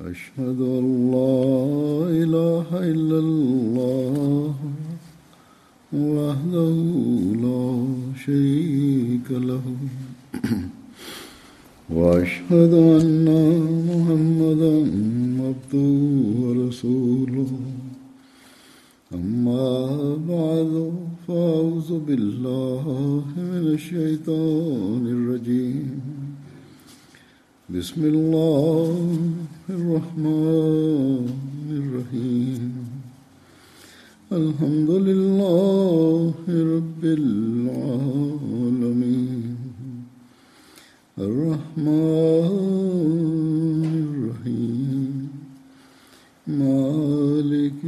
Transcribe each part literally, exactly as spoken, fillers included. أشهد أن لا إله إلا الله وحده لا شريك له وأشهد أن محمدا عبده ورسوله أما بعد فأعوذ بالله من الشيطان الرجيم بسم الله الرحمن الرحيم الحمد لله رب العالمين الرحمن الرحيم مالك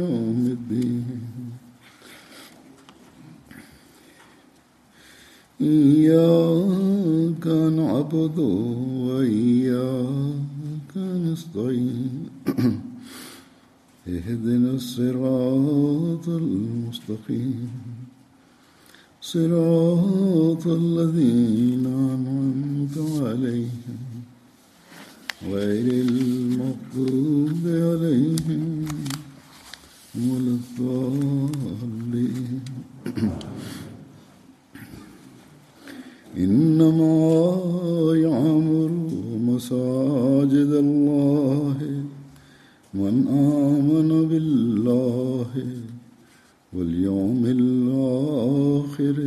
يوم الدين إياك نعبد وإياك نستعين اهدنا الصراط المستقيم صراط الذين أنعمت عليهم غير المغضوب عليهم ولا الضالين إنما يعمر مساجد الله من آمن بالله واليوم الآخر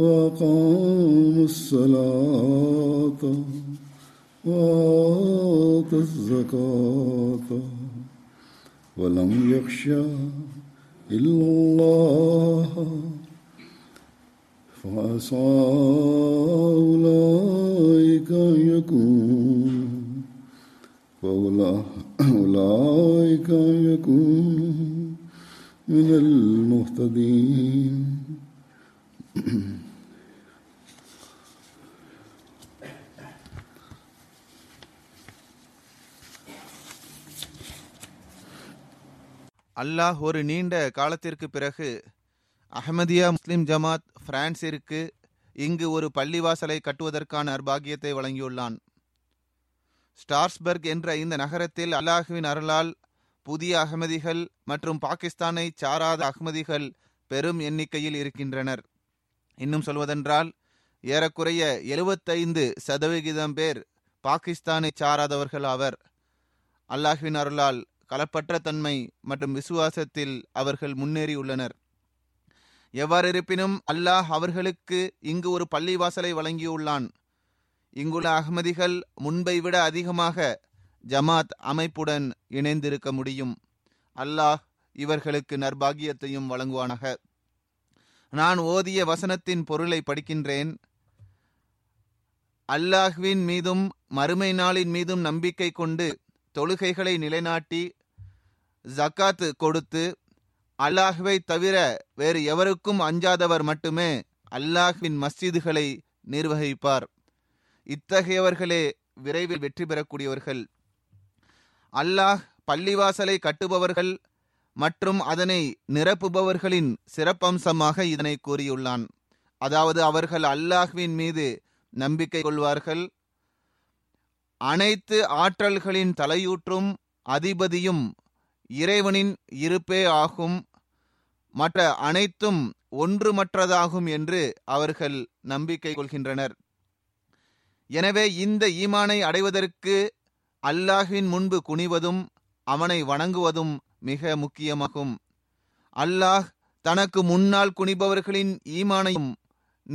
وأقام الصلاة وآتى الزكاة ولم يخش إلا الله فعسى أولئك أن يكونوا فأولئك أن يكونوا من المهتدين அல்லாஹ் ஒரு நீண்ட காலத்திற்கு பிறகு அஹ்மதியா முஸ்லிம் ஜமாத் பிரான்சிற்கு இங்கு ஒரு பள்ளிவாசலை கட்டுவதற்கான அர்பாகியத்தை வழங்கியுள்ளான். ஸ்டார்ஸ்பர்க் என்ற இந்த நகரத்தில் அல்லாஹுவின் அருளால் புதிய அஹ்மதிகள் மற்றும் பாகிஸ்தானை சாராத அஹ்மதிகள் பெரும் எண்ணிக்கையில் இருக்கின்றனர். இன்னும் சொல்வதென்றால் ஏறக்குறைய எழுபத்தைந்து சதவிகிதம் பேர் பாகிஸ்தானை சாராதவர்கள் ஆவர். அல்லாஹுவின் அருளால் கலப்பற்ற தன்மை மற்றும் விசுவாசத்தில் அவர்கள் முன்னேறியுள்ளனர். எவ்வாறிருப்பினும் அல்லாஹ் அவர்களுக்கு இங்கு ஒரு பள்ளிவாசலை வழங்கியுள்ளான். இங்குள்ள அஹ்மதிகள் முன்பை விட அதிகமாக ஜமாத் அமைப்புடன் இணைந்திருக்க முடியும். அல்லாஹ் இவர்களுக்கு நற்பாகியத்தையும் வழங்குவானாக. நான் ஓதிய வசனத்தின் பொருளை படிக்கின்றேன். அல்லாஹ்வின் மீதும் மறுமை நாளின் மீதும் நம்பிக்கை கொண்டு தொழுகைகளை நிலைநாட்டி ஜக்காத் கொடுத்து அல்லாஹ்வை தவிர வேறு எவருக்கும் அஞ்சாதவர் மட்டுமே அல்லாஹ்வின் மஸ்ஜிதுகளை நிர்வகிப்பார். இத்தகையவர்களே விரைவில் வெற்றி பெறக்கூடியவர்கள். அல்லாஹ் பள்ளிவாசலை கட்டுபவர்கள் மற்றும் அதனை நிரப்புபவர்களின் சிறப்பம்சமாக இதனை கூறியுள்ளான். அதாவது அவர்கள் அல்லாஹ்வின் மீது நம்பிக்கை கொள்வார்கள். அனைத்து ஆற்றல்களின் தலையூற்றும் அதிபதியும் இறைவனின் இருப்பே ஆகும், மற்ற அனைத்தும் ஒன்றுமற்றதாகும் என்று அவர்கள் நம்பிக்கை கொள்கின்றனர். எனவே இந்த ஈமானை அடைவதற்கு அல்லாஹ்வின் முன்பு குனிவதும் அவனை வணங்குவதும் மிக முக்கியமாகும். அல்லாஹ் தனக்கு முன்னால் குனிபவர்களின் ஈமானையும்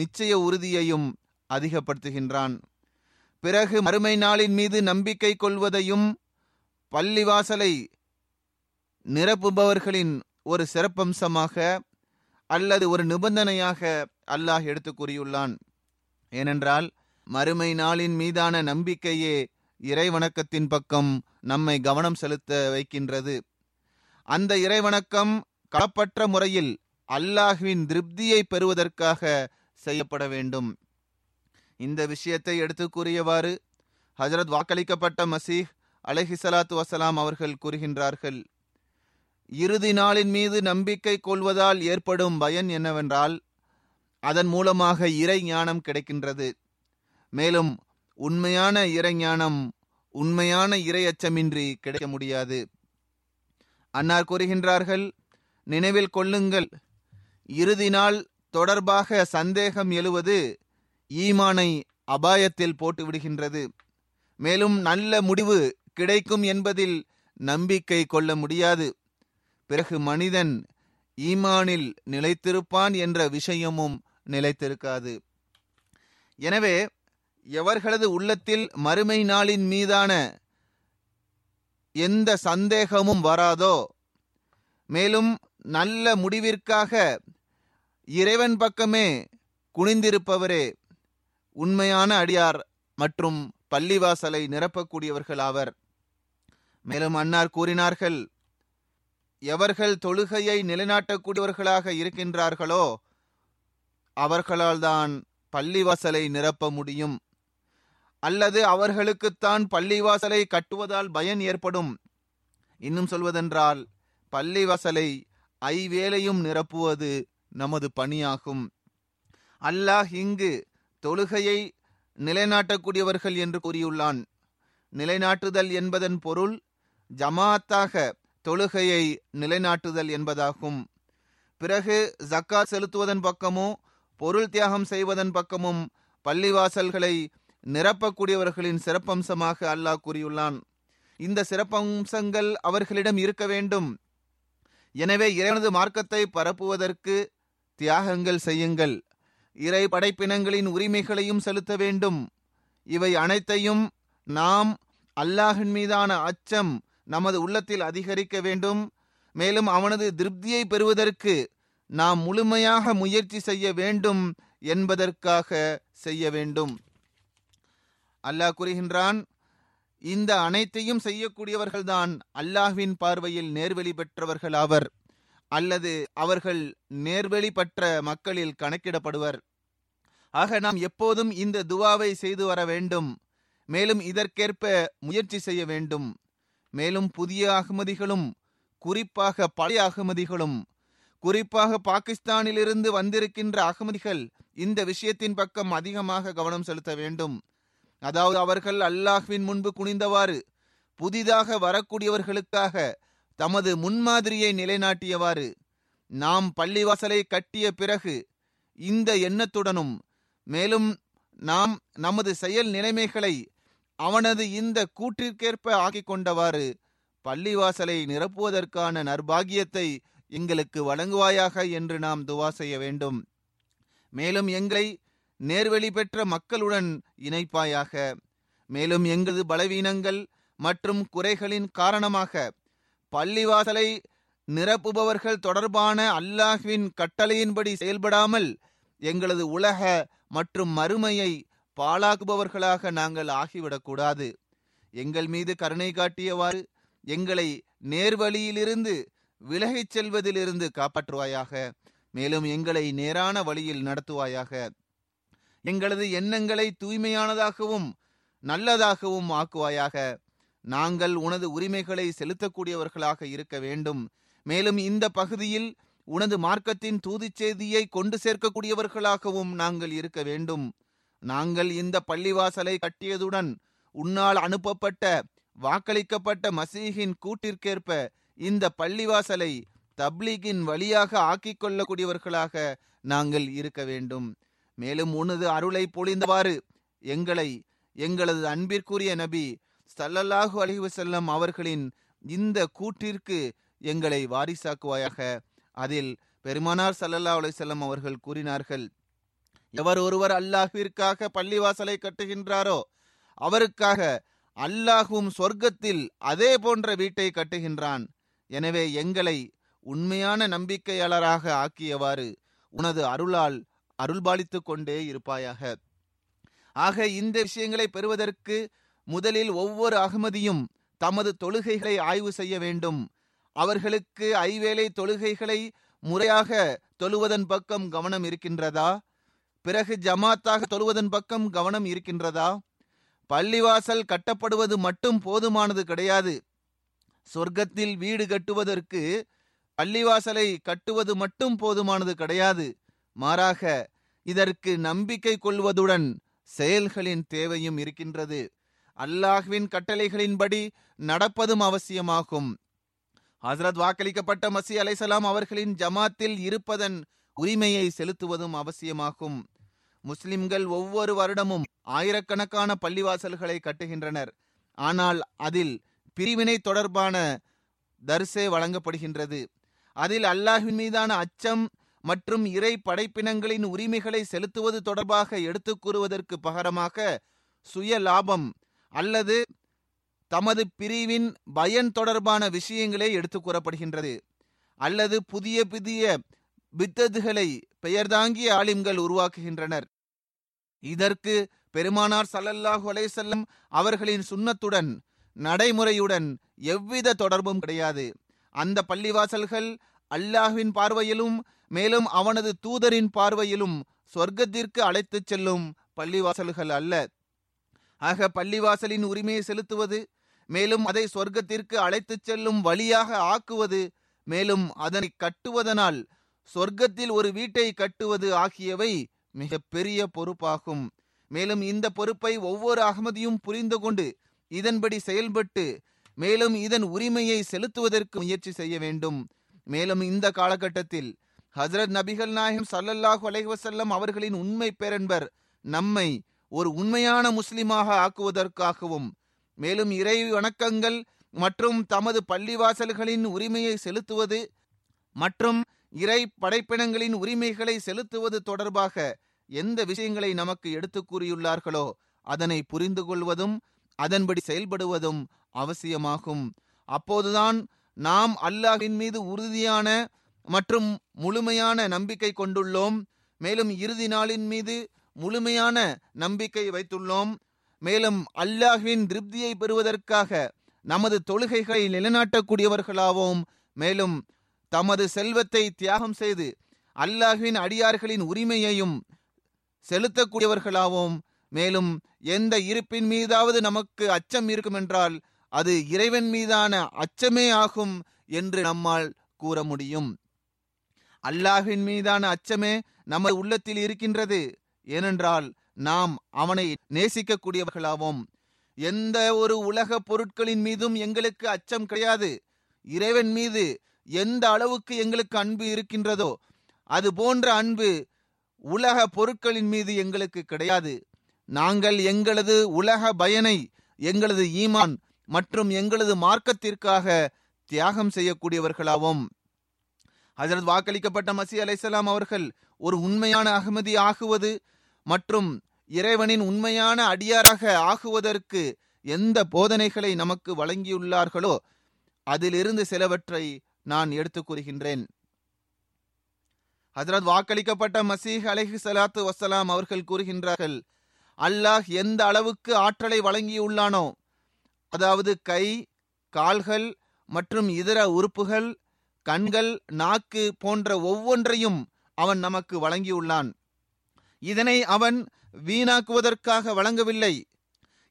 நிச்சய உறுதியையும் அதிகப்படுத்துகின்றான். பிறகு மறுமை நாளின் மீது நம்பிக்கை கொள்வதையும் பள்ளிவாசலை நிரப்புபவர்களின் ஒரு சிறப்பம்சமாக அல்லது ஒரு நிபந்தனையாக அல்லாஹ் எடுத்து கூறியுள்ளான். ஏனென்றால் மறுமை நாளின் மீதான நம்பிக்கையே இறைவணக்கத்தின் பக்கம் நம்மை கவனம் செலுத்த வைக்கின்றது. அந்த இறைவணக்கம் களப்பற்ற முறையில் அல்லாஹ்வின் திருப்தியை பெறுவதற்காக செய்யப்பட வேண்டும். இந்த விஷயத்தை எடுத்து கூறியவாறு ஹஜரத் வாக்களிக்கப்பட்ட மசீஹ் அலைஹிஸ்ஸலாத்து வசலாம் அவர்கள் கூறுகின்றார்கள், இறுதி நாளின் மீது நம்பிக்கை கொள்வதால் ஏற்படும் பயன் என்னவென்றால் அதன் மூலமாக இறை ஞானம் கிடைக்கின்றது. மேலும் உண்மையான இறை ஞானம் உண்மையான இறை அச்சமின்றி கிடைக்க முடியாது. அன்னார் கூறுகின்றார்கள், நினைவில் கொள்ளுங்கள், இறுதி நாள் தொடர்பாக சந்தேகம் எழுவது ஈமானை அபாயத்தில் போட்டு விடுகின்றது. மேலும் நல்ல முடிவு கிடைக்கும் என்பதில் நம்பிக்கை கொள்ள முடியாது. பிறகு மனிதன் ஈமானில் நிலைத்திருப்பான் என்ற விஷயமும் நிலைத்திருக்காது. எனவே எவர்களது உள்ளத்தில் மறுமை நாளின் மீதான எந்த சந்தேகமும் வராதோ, மேலும் நல்ல முடிவிற்காக இறைவன் பக்கமே குனிந்திருப்பவரே உண்மையான அடியார் மற்றும் பள்ளிவாசலை நிரப்பக்கூடியவர்கள் ஆவர். மேலும் அன்னார் கூறினார்கள், எவர்கள் தொழுகையை நிலைநாட்டக்கூடியவர்களாக இருக்கின்றார்களோ அவர்களால் தான் பள்ளிவாசலை நிரப்ப முடியும். அல்லது அவர்களுக்குத்தான் பள்ளிவாசலை கட்டுவதால் பயன் ஏற்படும். இன்னும் சொல்வதென்றால் பள்ளிவாசலை ஐவேளையும் நிரப்புவது நமது பணியாகும். அல்லாஹ் இங்கு தொழுகையை நிலைநாட்டக்கூடியவர்கள் என்று கூறியுள்ளான். நிலைநாட்டுதல் என்பதன் பொருள் ஜமாத்தாக தொழுகையை நிலைநாட்டுதல் என்பதாகும். பிறகு ஜக்காத் செலுத்துவதன் பக்கமோ பொருள் தியாகம் செய்வதன் பக்கமும் பள்ளிவாசல்களை நிரப்பக்கூடியவர்களின் சிறப்பம்சமாக அல்லாஹ் கூறியுள்ளான். இந்த சிறப்பம்சங்கள் அவர்களிடம் இருக்க வேண்டும். எனவே இறைவனது மார்க்கத்தை பரப்புவதற்கு தியாகங்கள் செய்யுங்கள். இறை படைப்பினங்களின் உரிமைகளையும் செலுத்த வேண்டும். இவை அனைத்தையும் நாம் அல்லாஹின் மீதான அச்சம் நமது உள்ளத்தில் அதிகரிக்க வேண்டும். மேலும் அவனது திருப்தியை பெறுவதற்கு நாம் முழுமையாக முயற்சி செய்ய வேண்டும் என்பதற்காக செய்ய வேண்டும். அல்லாஹ் கூறுகின்றான், இந்த அனைத்தையும் செய்யக்கூடியவர்கள்தான் அல்லாஹ்வின் பார்வையில் நேர்வெளி பெற்றவர்கள் ஆவர். அல்லது அவர்கள் நேர்வெளி பெற்ற மக்களில் கணக்கிடப்படுவர். ஆக நாம் எப்போதும் இந்த துவாவை செய்து வர வேண்டும். மேலும் இதற்கேற்ப முயற்சி செய்ய வேண்டும். மேலும் புதிய அகமதிகளும், குறிப்பாக பழைய அகமதிகளும், குறிப்பாக பாகிஸ்தானிலிருந்து வந்திருக்கின்ற அகமதிகள் இந்த விஷயத்தின் பக்கம் அதிகமாக கவனம் செலுத்த வேண்டும். அதாவது அவர்கள் அல்லாஹ்வின் முன்பு குனிந்தவாறு புதிதாக வரக்கூடியவர்களுக்காக தமது முன்மாதிரியை நிலைநாட்டியவாறு நாம் பள்ளிவாசலை கட்டிய பிறகு இந்த எண்ணத்துடனும், மேலும் நாம் நமது செயல் நிலைமைகளை அவனது இந்த கூற்றிற்கேற்ப ஆக்கிக் கொண்டவாறு பள்ளிவாசலை நிரப்புவதற்கான நற்பாகியத்தை எங்களுக்கு வழங்குவாயாக என்று நாம் துவா செய்ய வேண்டும். மேலும் எங்களை நேர்வெளி பெற்ற மக்களுடன் இணைப்பாயாக. மேலும் எங்களது பலவீனங்கள் மற்றும் குறைகளின் காரணமாக பள்ளிவாசலை நிரப்புபவர்கள் தொடர்பான அல்லாஹ்வின் கட்டளையின்படி செயல்படாமல் எங்களது உலக மற்றும் மறுமையை பாழாக்குபவர்களாக நாங்கள் ஆகிவிடக்கூடாது. எங்கள் மீது கருணை காட்டியவாறு எங்களை நேர்வழியிலிருந்து விலகிச் செல்வதிலிருந்து காப்பாற்றுவாயாக. மேலும் எங்களை நேரான வழியில் நடத்துவாயாக. எங்களது எண்ணங்களை தூய்மையானதாகவும் நல்லதாகவும் ஆக்குவாயாக. நாங்கள் உனது உரிமைகளை செலுத்தக்கூடியவர்களாக இருக்க வேண்டும். மேலும் இந்த பகுதியில் உனது மார்க்கத்தின் தூதுச் செய்தியை கொண்டு சேர்க்கக்கூடியவர்களாகவும் நாங்கள் இருக்க வேண்டும். நாங்கள் இந்த பள்ளிவாசலை கட்டியதுடன் உன்னால் அனுப்பப்பட்ட வாக்களிக்கப்பட்ட மசீஹின் கூட்டிற்கேற்ப இந்த பள்ளிவாசலை தப்லீகின் வழியாக ஆக்கிக் கொள்ளக்கூடியவர்களாக நாங்கள் இருக்க வேண்டும். மேலும் உனது அருளை பொழிந்தவாறு எங்களை எங்களது அன்பிற்குரிய நபி ஸல்லல்லாஹு அலைஹி வஸல்லம் அவர்களின் இந்த கூற்றிற்கு எங்களை வாரிசாக்குவாயாக. அதில் பெருமானார் ஸல்லல்லாஹு அலைஹி வஸல்லம் அவர்கள் கூறினார்கள், எவர் ஒருவர் அல்லாஹ்விற்காக பள்ளிவாசலை கட்டுகின்றாரோ அவருக்காக அல்லாஹும் சொர்க்கத்தில் அதே போன்ற வீட்டை கட்டுகின்றான். எனவே எங்களை உண்மையான நம்பிக்கையாளராக ஆக்கியவாறு உனது அருளால் அருள்பாலித்து கொண்டே இருப்பாயாக. ஆக இந்த விஷயங்களை பெறுவதற்கு முதலில் ஒவ்வொரு அகமதியும் தமது தொழுகைகளை ஆய்வு செய்ய வேண்டும். அவர்களுக்கு ஐவேளை தொழுகைகளை முறையாக தொழுவதன் பக்கம் கவனம் இருக்கின்றதா? பிறகு ஜமாத்தாக தொழுவதன் பக்கம் கவனம் இருக்கின்றதா? பள்ளிவாசல் கட்டப்படுவது மட்டும் போதுமானது கிடையாது. சொர்க்கத்தில் வீடு கட்டுவதற்கு பள்ளிவாசலை கட்டுவது மட்டும் போதுமானது கிடையாது. மாறாக இதற்கு நம்பிக்கை கொள்வதுடன் செயல்களின் தேவையும் இருக்கின்றது. அல்லாஹ்வின் கட்டளைகளின்படி நடப்பதும் அவசியமாகும். ஹசரத் வாக்களிக்கப்பட்ட மசீஹ் அலைஹிஸ்ஸலாம் அவர்களின் ஜமாத்தில் இருப்பதன் உரிமையை செலுத்துவதும் அவசியமாகும். முஸ்லிம்கள் ஒவ்வொரு வருடமும் ஆயிரக்கணக்கான பள்ளிவாசல்களை கட்டுகின்றனர். ஆனால் அதில் பிரிவினை தொடர்பான தர்ஸே வழங்கப்படுகின்றது. அதில் அல்லாஹ்வின் மீதான அச்சம் மற்றும் இறை படைப்பினங்களின் உரிமைகளை செலுத்துவது தொடர்பாக எடுத்துக் கூறுவதற்கு பகரமாக சுய லாபம் அல்லது தமது பிரிவின் பயன் தொடர்பான விஷயங்களே எடுத்துக் கூறப்படுகின்றது. அல்லது புதிய புதிய பித்தத்துகளை பெயர்தாங்கிய ஆலிம்கள் உருவாக்குகின்றனர். இதற்கு பெருமானார் ஸல்லல்லாஹு அலைஹி வஸல்லம் அவர்களின் சுன்னத்துடன் நடைமுறையுடன் எவ்வித தொடர்பும் கிடையாது. அந்த பள்ளிவாசல்கள் அல்லாஹ்வின் பார்வையிலும் மேலும் அவனது தூதரின் பார்வையிலும் சொர்க்கத்திற்கு அழைத்து செல்லும் பள்ளிவாசல்கள் அல்ல. ஆக பள்ளிவாசலின் உரிமையை செலுத்துவது, மேலும் அதை சொர்க்கத்திற்கு அழைத்து செல்லும் வழியாக ஆக்குவது, மேலும் அதனை கட்டுவதனால் சொர்க்கத்தில் ஒரு வீட்டை கட்டுவது ஆகியவை மிக பெரிய பொறுப்பாகும். மேலும் இந்த பொறுப்பை ஒவ்வொரு அகமதியும் புரிந்து கொண்டு இதன்படி செயல்பட்டு மேலும் இதன் உரிமையை செலுத்துவதற்கு முயற்சி செய்ய வேண்டும். மேலும் இந்த காலகட்டத்தில் ஹஜ்ரத் நபிகள் நாயகம் ஸல்லல்லாஹு அலைஹி வஸல்லம் அவர்களின் உண்மை பேரன்பர் நம்மை ஒரு உண்மையான முஸ்லிமாக ஆக்குவதற்காகவும் மேலும் இறை வணக்கங்கள் மற்றும் தமது பள்ளிவாசல்களின் உரிமையை செலுத்துவது மற்றும் இறை படைப்பினங்களின் உரிமைகளை செலுத்துவது தொடர்பாக எந்த விஷயங்களை நமக்கு எடுத்து கூறியுள்ளார்களோ அதனை புரிந்து கொள்வதும் அதன்படி செயல்படுவதும் அவசியமாகும். அப்போதுதான் நாம் அல்லாஹ்வின் மீது உறுதியான மற்றும் முழுமையான நம்பிக்கை கொண்டுள்ளோம். மேலும் இறுதி நாளின் மீது முழுமையான நம்பிக்கை வைத்துள்ளோம். மேலும் அல்லாஹ்வின் திருப்தியை பெறுவதற்காக நமது தொழுகைகளை நிலைநாட்டக்கூடியவர்களாவோம். மேலும் தமது செல்வத்தை தியாகம் செய்து அல்லாஹ்வின் அடியார்களின் உரிமையையும் செலுத்தக்கூடியவர்களாவோம். மேலும் எந்த இருப்பின் மீதாவது நமக்கு அச்சம் இருக்குமென்றால் அது இறைவன் மீதான அச்சமே ஆகும் என்று நம்மால் கூற முடியும். அல்லாஹ்வின் மீதான அச்சமே நமது உள்ளத்தில் இருக்கின்றது. ஏனென்றால் நாம் அவனை நேசிக்கக்கூடியவர்களாவோம். எந்த ஒரு உலக பொருட்களின் மீதும் எங்களுக்கு அச்சம் கிடையாது. இறைவன் மீது எந்த அளவுக்கு எங்களுக்கு அன்பு இருக்கின்றதோ அது போன்ற அன்பு உலக பொருட்களின் மீது எங்களுக்கு கிடையாது. நாங்கள் எங்களது உலக பயனை எங்களது ஈமான் மற்றும் எங்களது மார்க்கத்திற்காக தியாகம் செய்யக்கூடியவர்களாவோம். ஹஜ்ரத் வாக்களிக்கப்பட்ட மசீஹ் அலைஹிஸ்ஸலாம் அவர்கள் ஒரு உண்மையான அஹ்மதி ஆகுவது மற்றும் இறைவனின் உண்மையான அடியாராக ஆகுவதற்கு எந்த போதனைகளை நமக்கு வழங்கியுள்ளார்களோ அதிலிருந்து சிலவற்றை நான் எடுத்து கூறுகின்றேன். ஹஜ்ரத் வாக்களிக்கப்பட்ட மசீஹ் அலைஹி ஸலாத்து வஸ்ஸலாம் அவர்கள் கூறுகின்றார்கள், அல்லாஹ் எந்த அளவுக்கு ஆற்றலை வழங்கியுள்ளானோ, அதாவது கை, கால்கள் மற்றும் இதர உறுப்புகள், கண்கள், நாக்கு போன்ற ஒவ்வொன்றையும் அவன் நமக்கு வழங்கியுள்ளான். இதனை அவன் வீணாக்குவதற்காக வழங்கவில்லை.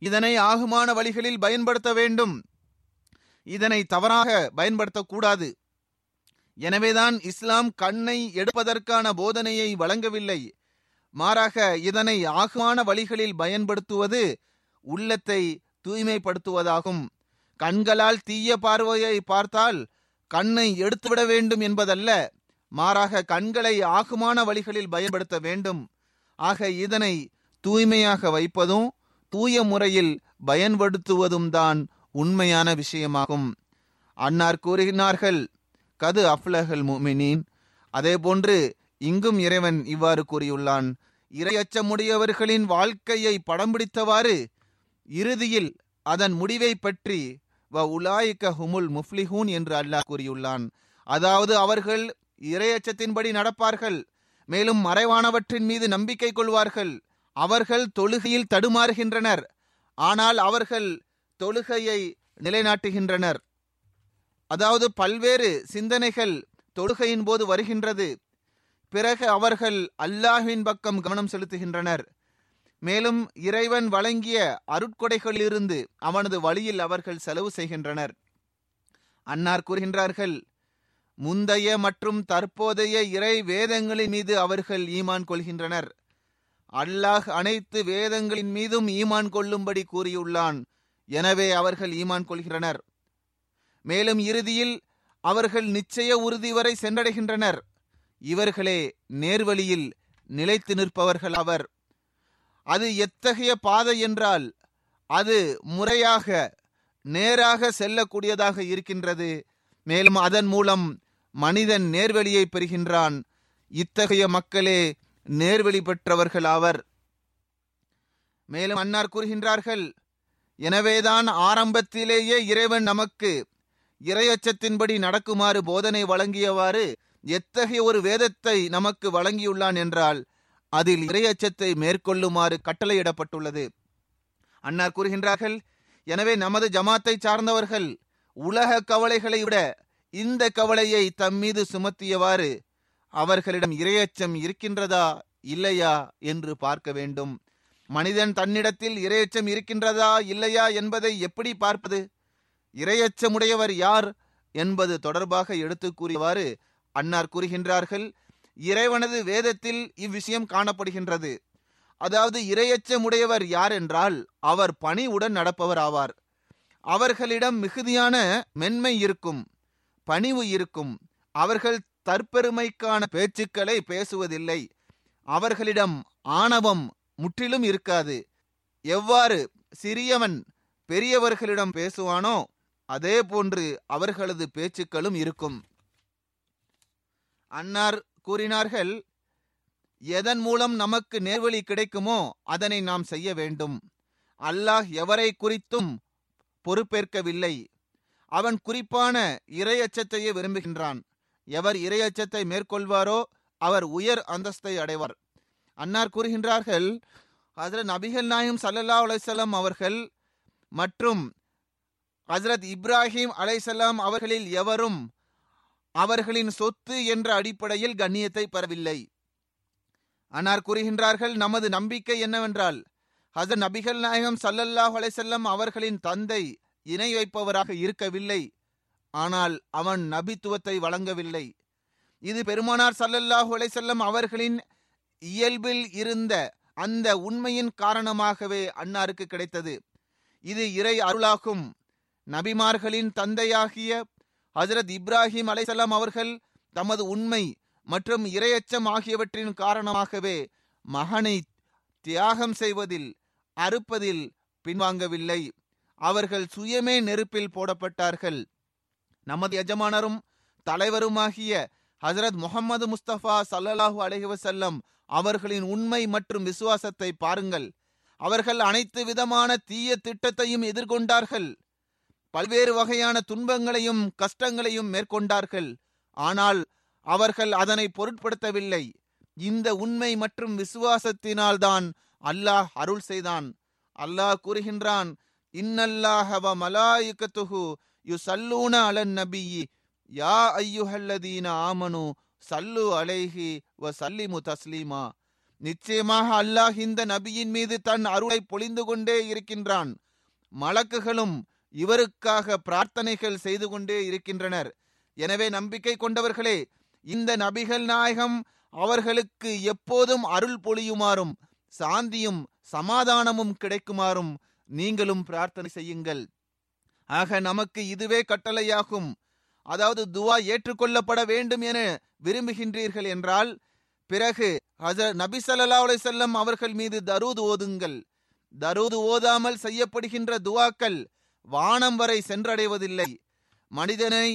இதனை ஆகுமான வழிகளில் பயன்படுத்த வேண்டும். இதனை தவறாக பயன்படுத்தக்கூடாது. எனவேதான் இஸ்லாம் கண்ணை எடுப்பதற்கான போதனையை வழங்கவில்லை. மாறாக இதனை ஆகுமான வழிகளில் பயன்படுத்துவது உள்ளத்தை தூய்மைப்படுத்துவதாகும். கண்களால் தீய பார்வையை பார்த்தால் கண்ணை எடுத்துவிட வேண்டும் என்பதல்ல, மாறாக கண்களை ஆகுமான வழிகளில் பயன்படுத்த வேண்டும். ஆக இதனை தூய்மையாக வைப்பதும் தூய முறையில் பயன்படுத்துவதும் தான் உண்மையான விஷயமாகும். அன்னார் கூறினார்கள், கது அஃப்லஹுல் முஃமினீன். அதே போன்று இங்கும் இறைவன் இவ்வாறு கூறியுள்ளான், இறையச்சமுடையவர்களின் வாழ்க்கையை படம் பிடித்தவாறு இறுதியில் அதன் முடிவை பற்றி வ உலாயிக ஹுமுல் முஃப்லிஹூன் என்று அல்லாஹ் கூறியுள்ளான். அதாவது அவர்கள் இறையச்சத்தின்படி நடப்பார்கள், மேலும் மறைவானவற்றின் மீது நம்பிக்கை கொள்வார்கள். அவர்கள் தொழுகையில் தடுமாறுகின்றனர், ஆனால் அவர்கள் தொழுகையை நிலைநாட்டுகின்றனர். அதாவது பல்வேறு சிந்தனைகள் தொழுகையின் போது வருகின்றது. பிறகு அவர்கள் அல்லாஹ்வின் பக்கம் கவனம் செலுத்துகின்றனர். மேலும் இறைவன் வழங்கிய அருட்கொடைகளிலிருந்து அவனது வழியில் அவர்கள் செலவு செய்கின்றனர். அன்னார் கூறுகின்றார்கள், முந்தைய மற்றும் தற்போதைய இறை வேதங்களின் மீது அவர்கள் ஈமான் கொள்கின்றனர். அல்லாஹ் அனைத்து வேதங்களின் மீதும் ஈமான் கொள்ளும்படி கூறியுள்ளான். எனவே அவர்கள் ஈமான் கொள்கிறனர். மேலும் இறுதியில் அவர்கள் நிச்சய உறுதி வரை சென்றடைகின்றனர். இவர்களே நேர்வழியில் நிலைத்து நிற்பவர்கள் ஆவர். அது எத்தகைய பாதை என்றால் அது முறையாக நேராக செல்லக்கூடியதாக இருக்கின்றது. மேலும் அதன் மூலம் மனிதன் நேர்வழியை பெறுகின்றான். இத்தகைய மக்களே நேர்வழி பெற்றவர்கள் ஆவர். மேலும் அன்னார் கூறுகின்றார்கள், எனவேதான் ஆரம்பத்திலேயே இறைவன் நமக்கு இறையச்சத்தின்படி நடக்குமாறு போதனை வழங்கியவாறு எத்தகைய ஒரு வேதத்தை நமக்கு வழங்கியுள்ளான் என்றால் அதில் இறையச்சத்தை மேற்கொள்ளுமாறு கட்டளையிடப்பட்டுள்ளது. அன்னார் கூறுகின்றார்கள், எனவே நமது ஜமாத்தை சார்ந்தவர்கள் உலக கவலைகளை விட இந்த கவலையை தம் மீது சுமத்தியவாறு அவர்களிடம் இரையச்சம் இருக்கின்றதா இல்லையா என்று பார்க்க வேண்டும். மனிதன் தன்னிடத்தில் இரையச்சம் இருக்கின்றதா இல்லையா என்பதை எப்படி பார்ப்பது? இரையச்சமுடையவர் யார் என்பது தொடர்பாக எடுத்து கூறியவாறு அன்னார் கூறுகின்றார்கள், இறைவனது வேதத்தில் இவ்விஷயம் காணப்படுகின்றது. அதாவது இரையச்சமுடையவர் யார் என்றால் அவர் பணிவுடன் நடப்பவர் ஆவார். அவர்களிடம் மிகுதியான மென்மை இருக்கும், பணிவு இருக்கும். அவர்கள் தற்பெருமைக்கான பேச்சுக்களை பேசுவதில்லை. அவர்களிடம் ஆணவம் முற்றிலும் இருக்காது. எவ்வாறு சிறியவன் பெரியவர்களிடம் பேசுவானோ அதே போன்று அவர்களது பேச்சுக்களும் இருக்கும். அன்னார் கூறினார்கள், எதன் மூலம் நமக்கு நேர்வழி கிடைக்குமோ அதனை நாம் செய்ய வேண்டும். அல்லாஹ் எவரை குறித்தும் பொறுப்பேற்கவில்லை. அவன் குறிப்பான இரையச்சத்தையே விரும்புகின்றான். எவர் இரையச்சத்தை மேற்கொள்வாரோ அவர் உயர் அந்தஸ்தை அடைவார். அன்னார் கூறுகின்றார்கள், ஹசரத் நபிகள் நாயகம் ஸல்லல்லாஹு அலைஹி வஸல்லம் அவர்கள் மற்றும் ஹசரத் இப்ராஹிம் அலைஹிஸ்ஸலாம் அவர்களில் எவரும் அவர்களின் சொத்து என்ற அடிப்படையில் கண்ணியத்தை பெறவில்லை. அன்னார் கூறுகின்றார்கள், நமது நம்பிக்கை என்னவென்றால் ஹசரத் நபிகள் நாயகம் ஸல்லல்லாஹு அலைஹி வஸல்லம் அவர்களின் தந்தை இணை வைப்பவராக இருக்கவில்லை. ஆனால் அவன் நபித்துவத்தை வழங்கவில்லை. இது பெருமானார் ஸல்லல்லாஹு அலைஹி வஸல்லம் அவர்களின் இயல்பில் இருந்த அந்த உண்மையின் காரணமாகவே அன்னாருக்கு கிடைத்தது. இது இறை அருளாகும். நபிமார்களின் தந்தையாகிய ஹஜரத் இப்ராஹிம் அலைஹிஸ்ஸலாம் அவர்கள் தமது உண்மை மற்றும் இறையச்சம் ஆகியவற்றின் காரணமாகவே மகனை தியாகம் செய்வதில், அறுப்பதில் பின்வாங்கவில்லை. அவர்கள் சுயமே நெருப்பில் போடப்பட்டார்கள். நமது எஜமானரும் தலைவருமாகிய ஹசரத் முஹம்மது முஸ்தபா ஸல்லல்லாஹு அலைஹி வஸல்லம் அவர்களின் உண்மை மற்றும் விசுவாசத்தை பாருங்கள். அவர்கள் அனைத்து விதமான தீய திட்டத்தையும் எதிர்கொண்டார்கள். பல்வேறு வகையான துன்பங்களையும் கஷ்டங்களையும் மேற்கொண்டார்கள். ஆனால் அவர்கள் அதனை பொருட்படுத்தவில்லை. இந்த உண்மை மற்றும் விசுவாசத்தினால்தான் அல்லாஹ் அருள் செய்தான். அல்லாஹ் கூறுகின்றான், இன்னல்லாஹ வ மலாயிகத்துஹு யுஸல்லூன அலன் நபியி யா அய்யுஹல்லதீன ஆமனு சல்லு அலைஹி வ சல்லிமு தஸ்லீமா. நிச்சயமாக அல்லாஹ் இந்த நபியின் மீது தன் அருளை பொழிந்து கொண்டே இருக்கின்றான். மலக்குகளும் இவருக்காக பிரார்த்தனைகள் செய்து கொண்டே இருக்கின்றனர். எனவே நம்பிக்கை கொண்டவர்களே, இந்த நபிகள் நாயகம் அவர்களுக்கு எப்போதும் அருள் பொழியுமாறும் சாந்தியும் சமாதானமும் கிடைக்குமாறும் நீங்களும் பிரார்த்தனை செய்யுங்கள். ஆக நமக்கு இதுவே கட்டளையாகும். அதாவது துவா ஏற்றுக்கொள்ளப்பட வேண்டும் என விரும்புகின்றீர்கள் என்றால் பிறகு ஹஜ்ரத் நபி ஸல்லல்லாஹு அலைஹி வஸல்லம் அவர்கள் மீது தரூது ஓதுங்கள். தரூது ஓதாமல் செய்யப்படுகின்ற துவாக்கள் வானம் வரை சென்றடைவதில்லை. மனிதனை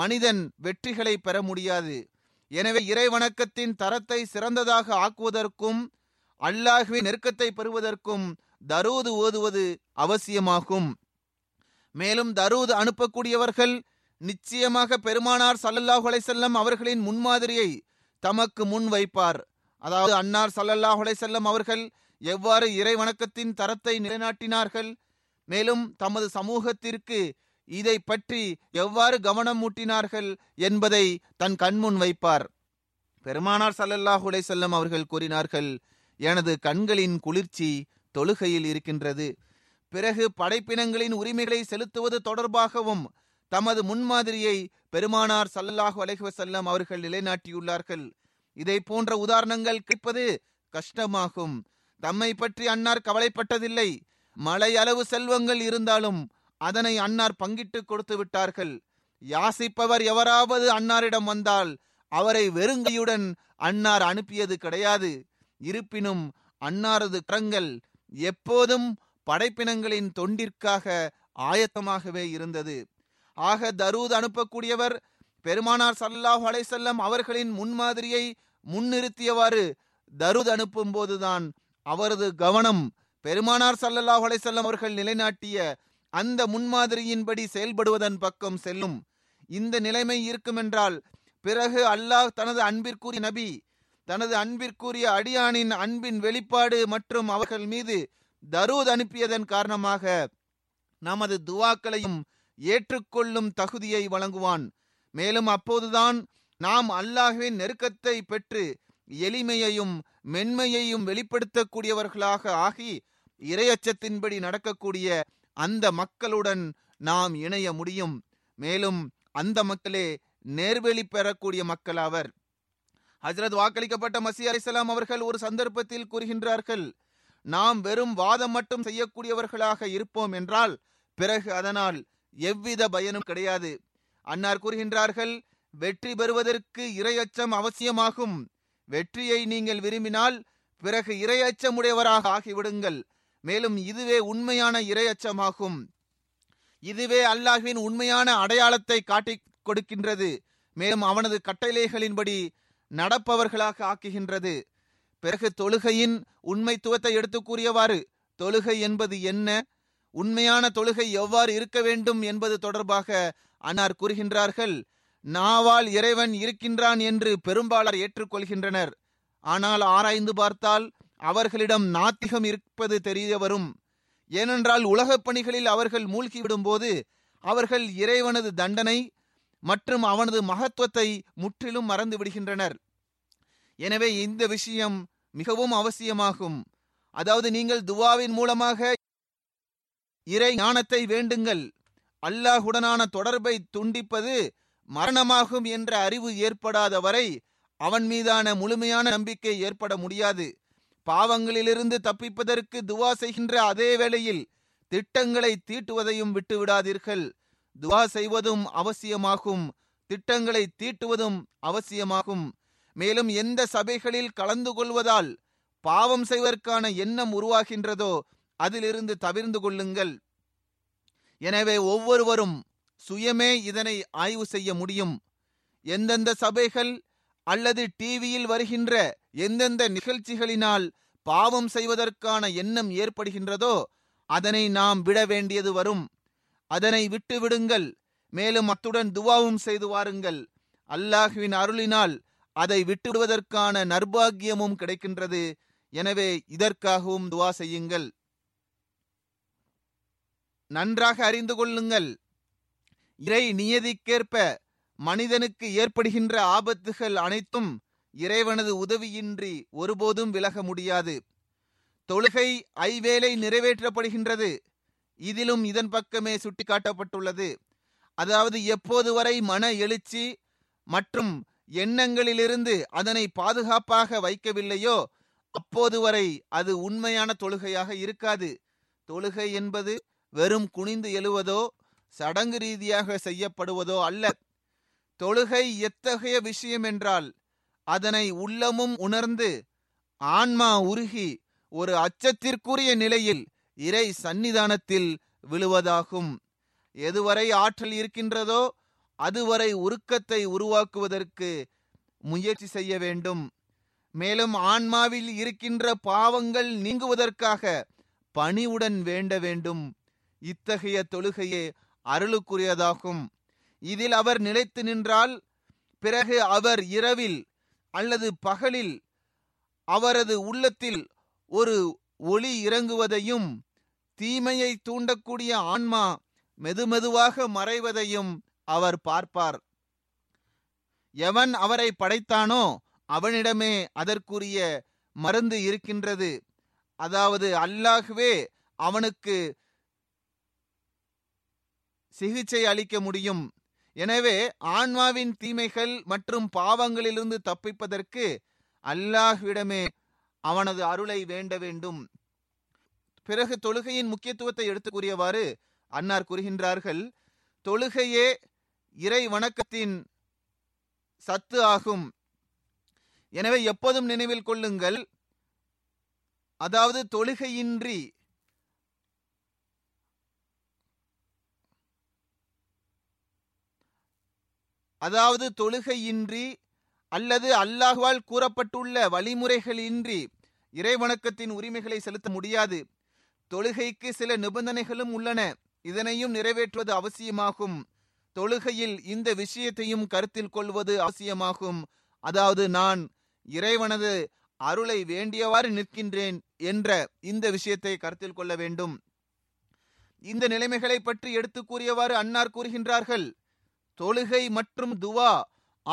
மனிதன் வெற்றிகளை பெற முடியாது. எனவே இறை வணக்கத்தின் தரத்தை சிறந்ததாக ஆக்குவதற்கும் அல்லாஹ்வின் நெருக்கத்தை பெறுவதற்கும் தரூது ஓதுவது அவசியமாகும். மேலும் தரூது அனுப்பக்கூடியவர்கள் நிச்சயமாக பெருமானார் ஸல்லல்லாஹு அலைஹி வஸல்லம் அவர்களின் முன்மாதிரியை தமக்கு முன் வைப்பார். அதாவது அன்னார் ஸல்லல்லாஹு அலைஹி வஸல்லம் அவர்கள் எவ்வாறு இறை வணக்கத்தின் தரத்தை நிலைநாட்டினார்கள், மேலும் தமது சமூகத்திற்கு இதை பற்றி எவ்வாறு கவனம் மூட்டினார்கள் என்பதை தன் கண்முன் வைப்பார். பெருமானார் ஸல்லல்லாஹு அலைஹி வஸல்லம் அவர்கள் கூறினார்கள், எனது கண்களின் குளிர்ச்சி தொழுகையில் இருக்கின்றது. பிறகு படைப்பினங்களின் உரிமைகளை செலுத்துவது தொடர்பாகவும் தமது முன்மாதிரியை பெருமானார் ஸல்லல்லாஹு அலைஹி வஸல்லம் அவர்கள் நிலைநாட்டியுள்ளார்கள். இதை போன்ற உதாரணங்கள் கிடைப்பது கஷ்டமாகும். தம்மை பற்றி அன்னார் கவலைப்பட்டதில்லை. மலை அளவு செல்வங்கள் இருந்தாலும் அதனை அன்னார் பங்கிட்டு கொடுத்து விட்டார்கள். யாசிப்பவர் எவராவது அன்னாரிடம் வந்தால் அவரை வெறுங்கையுடன் அன்னார் அனுப்பியது கிடையாது. இருப்பினும் அன்னாரது கரங்கள் எப்போதும் படைப்பினங்களின் தொண்டிற்காக ஆயத்தமாகவே இருந்தது. ஆக தரூத் அனுப்பக்கூடியவர் பெருமானார் ஸல்லல்லாஹு அலைஹி வஸல்லம் அவர்களின் முன்மாதிரியை முன்னிறுத்தியவாறு தரூத் அனுப்பும் போதுதான் அவரது கவனம் பெருமானார் ஸல்லல்லாஹு அலைஹி வஸல்லம் அவர்கள் நிலைநாட்டிய அந்த முன்மாதிரியின்படி செயல்படுவதன் பக்கம் செல்லும். இந்த நிலைமை இருக்குமென்றால் பிறகு அல்லாஹ் தனது அன்பிற்குரிய நபி தனது அன்பிற்குரிய அடியானின் அன்பின் வெளிப்பாடு மற்றும் அவர்கள் மீது தரூத் அனுப்பியதன் காரணமாக நமது துவாக்களையும் ஏற்றுக்கொள்ளும் தகுதியை வழங்குவான். மேலும் அப்போதுதான் நாம் அல்லாஹ்வின் நெருக்கத்தை பெற்று எளிமையையும் மென்மையையும் வெளிப்படுத்தக்கூடியவர்களாக ஆகி இறையச்சத்தின்படி நடக்கக்கூடிய அந்த மக்களுடன் நாம் இணைய முடியும். மேலும் அந்த மக்களே நேர்வெளி பெறக்கூடிய மக்கள் அவர். ஹஜ்ரத் வாக்களிக்கப்பட்ட மசீஹ் அலைஹிஸ்ஸலாம் அவர்கள் ஒரு சந்தர்ப்பத்தில் கூறுகின்றார்கள், நாம் வெறும் வாதம் மட்டும் செய்யக்கூடியவர்களாக இருப்போம் என்றால் பிறகு அதனால் எவ்வித பயனும் கிடையாது. அன்னார் கூறுகின்றார்கள், வெற்றி பெறுவதற்கு இறையச்சம் அவசியமாகும். வெற்றியை நீங்கள் விரும்பினால் பிறகு இறையச்சம் உடையவராக ஆகிவிடுங்கள். மேலும் இதுவே உண்மையான இறையச்சமாகும். இதுவே அல்லாஹ்வின் உண்மையான அடையாளத்தை காட்டி கொடுக்கின்றது. மேலும் அவனது கட்டளைகளின்படி நடப்பவர்களாக ஆக்குகின்றது. பிறகு தொழுகையின் உண்மைத்துவத்தை எடுத்து கூறியவாறு தொழுகை என்பது என்ன, உண்மையான தொழுகை எவ்வாறு இருக்க வேண்டும் என்பது தொடர்பாக அன்னார் கூறுகின்றார்கள், நாவால் இறைவன் இருக்கின்றான் என்று பெரும்பாலார் ஏற்றுக்கொள்கின்றனர். ஆனால் ஆராய்ந்து பார்த்தால் அவர்களிடம் நாத்திகம் இருப்பது தெரிய வரும். ஏனென்றால் உலகப் பணிகளில் அவர்கள் மூழ்கிவிடும்போது அவர்கள் இறைவனது தண்டனை மற்றும் அவனது மகத்துவத்தை முற்றிலும் மறந்து விடுகின்றனர். எனவே இந்த விஷயம் மிகவும் அவசியமாகும். அதாவது நீங்கள் துவாவின் மூலமாக இறை ஞானத்தை வேண்டுங்கள். அல்லாஹுடனான தொடர்பை துண்டிப்பது மரணமாகும் என்ற அறிவு ஏற்படாத வரை அவன் மீதான முழுமையான நம்பிக்கை ஏற்பட முடியாது. பாவங்களிலிருந்து தப்பிப்பதற்கு துவா செய்கின்ற அதே வேளையில் திட்டங்களை தீட்டுவதையும் விட்டுவிடாதீர்கள். துவா செய்வதும் அவசியமாகும், திட்டங்களை தீட்டுவதும் அவசியமாகும். மேலும் எந்த சபைகளில் கலந்து கொள்வதால் பாவம் செய்வதற்கான எண்ணம் உருவாகின்றதோ அதிலிருந்து தவிர்ந்து கொள்ளுங்கள். எனவே ஒவ்வொருவரும் சுயமே இதனை ஆய்வு செய்ய முடியும். எந்தெந்த சபைகள் அல்லது டிவியில் வருகின்ற எந்தெந்த நிகழ்ச்சிகளினால் பாவம் செய்வதற்கான எண்ணம் ஏற்படுகின்றதோ அதனை நாம் விட வேண்டியது வரும். அதனை விட்டு விடுங்கள். மேலும் அத்துடன் துவாவும் செய்து வாருங்கள். அல்லாஹ்வின் அருளினால் அதை விட்டுவிடுவதற்கான நர்பாகியமும் கிடைக்கின்றது. எனவே இதற்காகவும் துவா செய்யுங்கள். நன்றாக அறிந்து கொள்ளுங்கள், இறை நியதிக்கேற்ப மனிதனுக்கு ஏற்படுகின்ற ஆபத்துகள் அனைத்தும் இறைவனது உதவியின்றி ஒருபோதும் விலக முடியாது. தொழுகை ஐவேளை நிறைவேற்றப்படுகின்றது. இதிலும் இதன் பக்கமே சுட்டிக்காட்டப்பட்டுள்ளது. அதாவது எப்போது வரை மன எழுச்சி மற்றும் எண்ணங்களிலிருந்து அதனை பாதுகாப்பாக வைக்கவில்லையோ அப்போது வரை அது உண்மையான தொழுகையாக இருக்காது. தொழுகை என்பது வெறும் குனிந்து எழுவதோ சடங்கு ரீதியாக செய்யப்படுவதோ அல்ல. தொழுகை எத்தகைய விஷயம் என்றால் அதனை உள்ளமும் உணர்ந்து ஆன்மா உருகி ஒரு அச்சத்திற்குரிய நிலையில் இறை சன்னிதானத்தில் விழுவதாகும். எதுவரை ஆற்றல் இருக்கின்றதோ அதுவரை உருக்கத்தை உருவாக்குவதற்கு முயற்சி செய்ய வேண்டும். மேலும் ஆன்மாவில் இருக்கின்ற பாவங்கள் நீங்குவதற்காக பணிவுடன் வேண்ட வேண்டும். இத்தகைய தொழுகையே அருளுக்குரியதாகும். இதில் அவர் நிலைத்து நின்றால் பிறகு அவர் இரவில் அல்லது பகலில் அவரது உள்ளத்தில் ஒரு ஒளி இறங்குவதையும் தீமையை தூண்டக்கூடிய ஆன்மா மெதுமெதுவாக மறைவதையும் அவர் பார்ப்பார். எவன் அவரை படைத்தானோ அவனிடமே அதற்குரிய மருந்து இருக்கின்றது. அதாவது அல்லாஹ்வே அவனுக்கு சிகிச்சை அளிக்க முடியும். எனவே ஆன்மாவின் தீமைகள் மற்றும் பாவங்களிலிருந்து தப்பிப்பதற்கு அல்லாஹ்விடமே அவனது அருளை வேண்ட வேண்டும். பிறகு தொழுகையின் முக்கியத்துவத்தை எடுத்து கூறியவாறு அன்னார் கூறுகின்றார்கள், தொழுகையே இறை வணக்கத்தின் சத்து ஆகும். எனவே எப்போதும் நினைவில் கொள்ளுங்கள், அதாவது தொழுகையின்றி அதாவது தொழுகையின்றி அல்லது அல்லாஹ்வால் கூறப்பட்டுள்ள வழிமுறைகளின்றி இறைவணக்கத்தின் உரிமைகளை செலுத்த முடியாது. தொழுகைக்கு சில நிபந்தனைகளும் உள்ளன, இதனையும் நிறைவேற்றுவது அவசியமாகும். தொழுகையில் இந்த விஷயத்தையும் கருத்தில் கொள்வது அவசியமாகும். அதாவது நான் இறைவனது அருளை வேண்டியவாறு நிற்கின்றேன் என்ற இந்த விஷயத்தை கருத்தில் கொள்ள வேண்டும். இந்த நிலைமைகளை பற்றி எடுத்து கூறியவாறு அன்னார் கூறுகின்றார்கள், தொழுகை மற்றும் துவா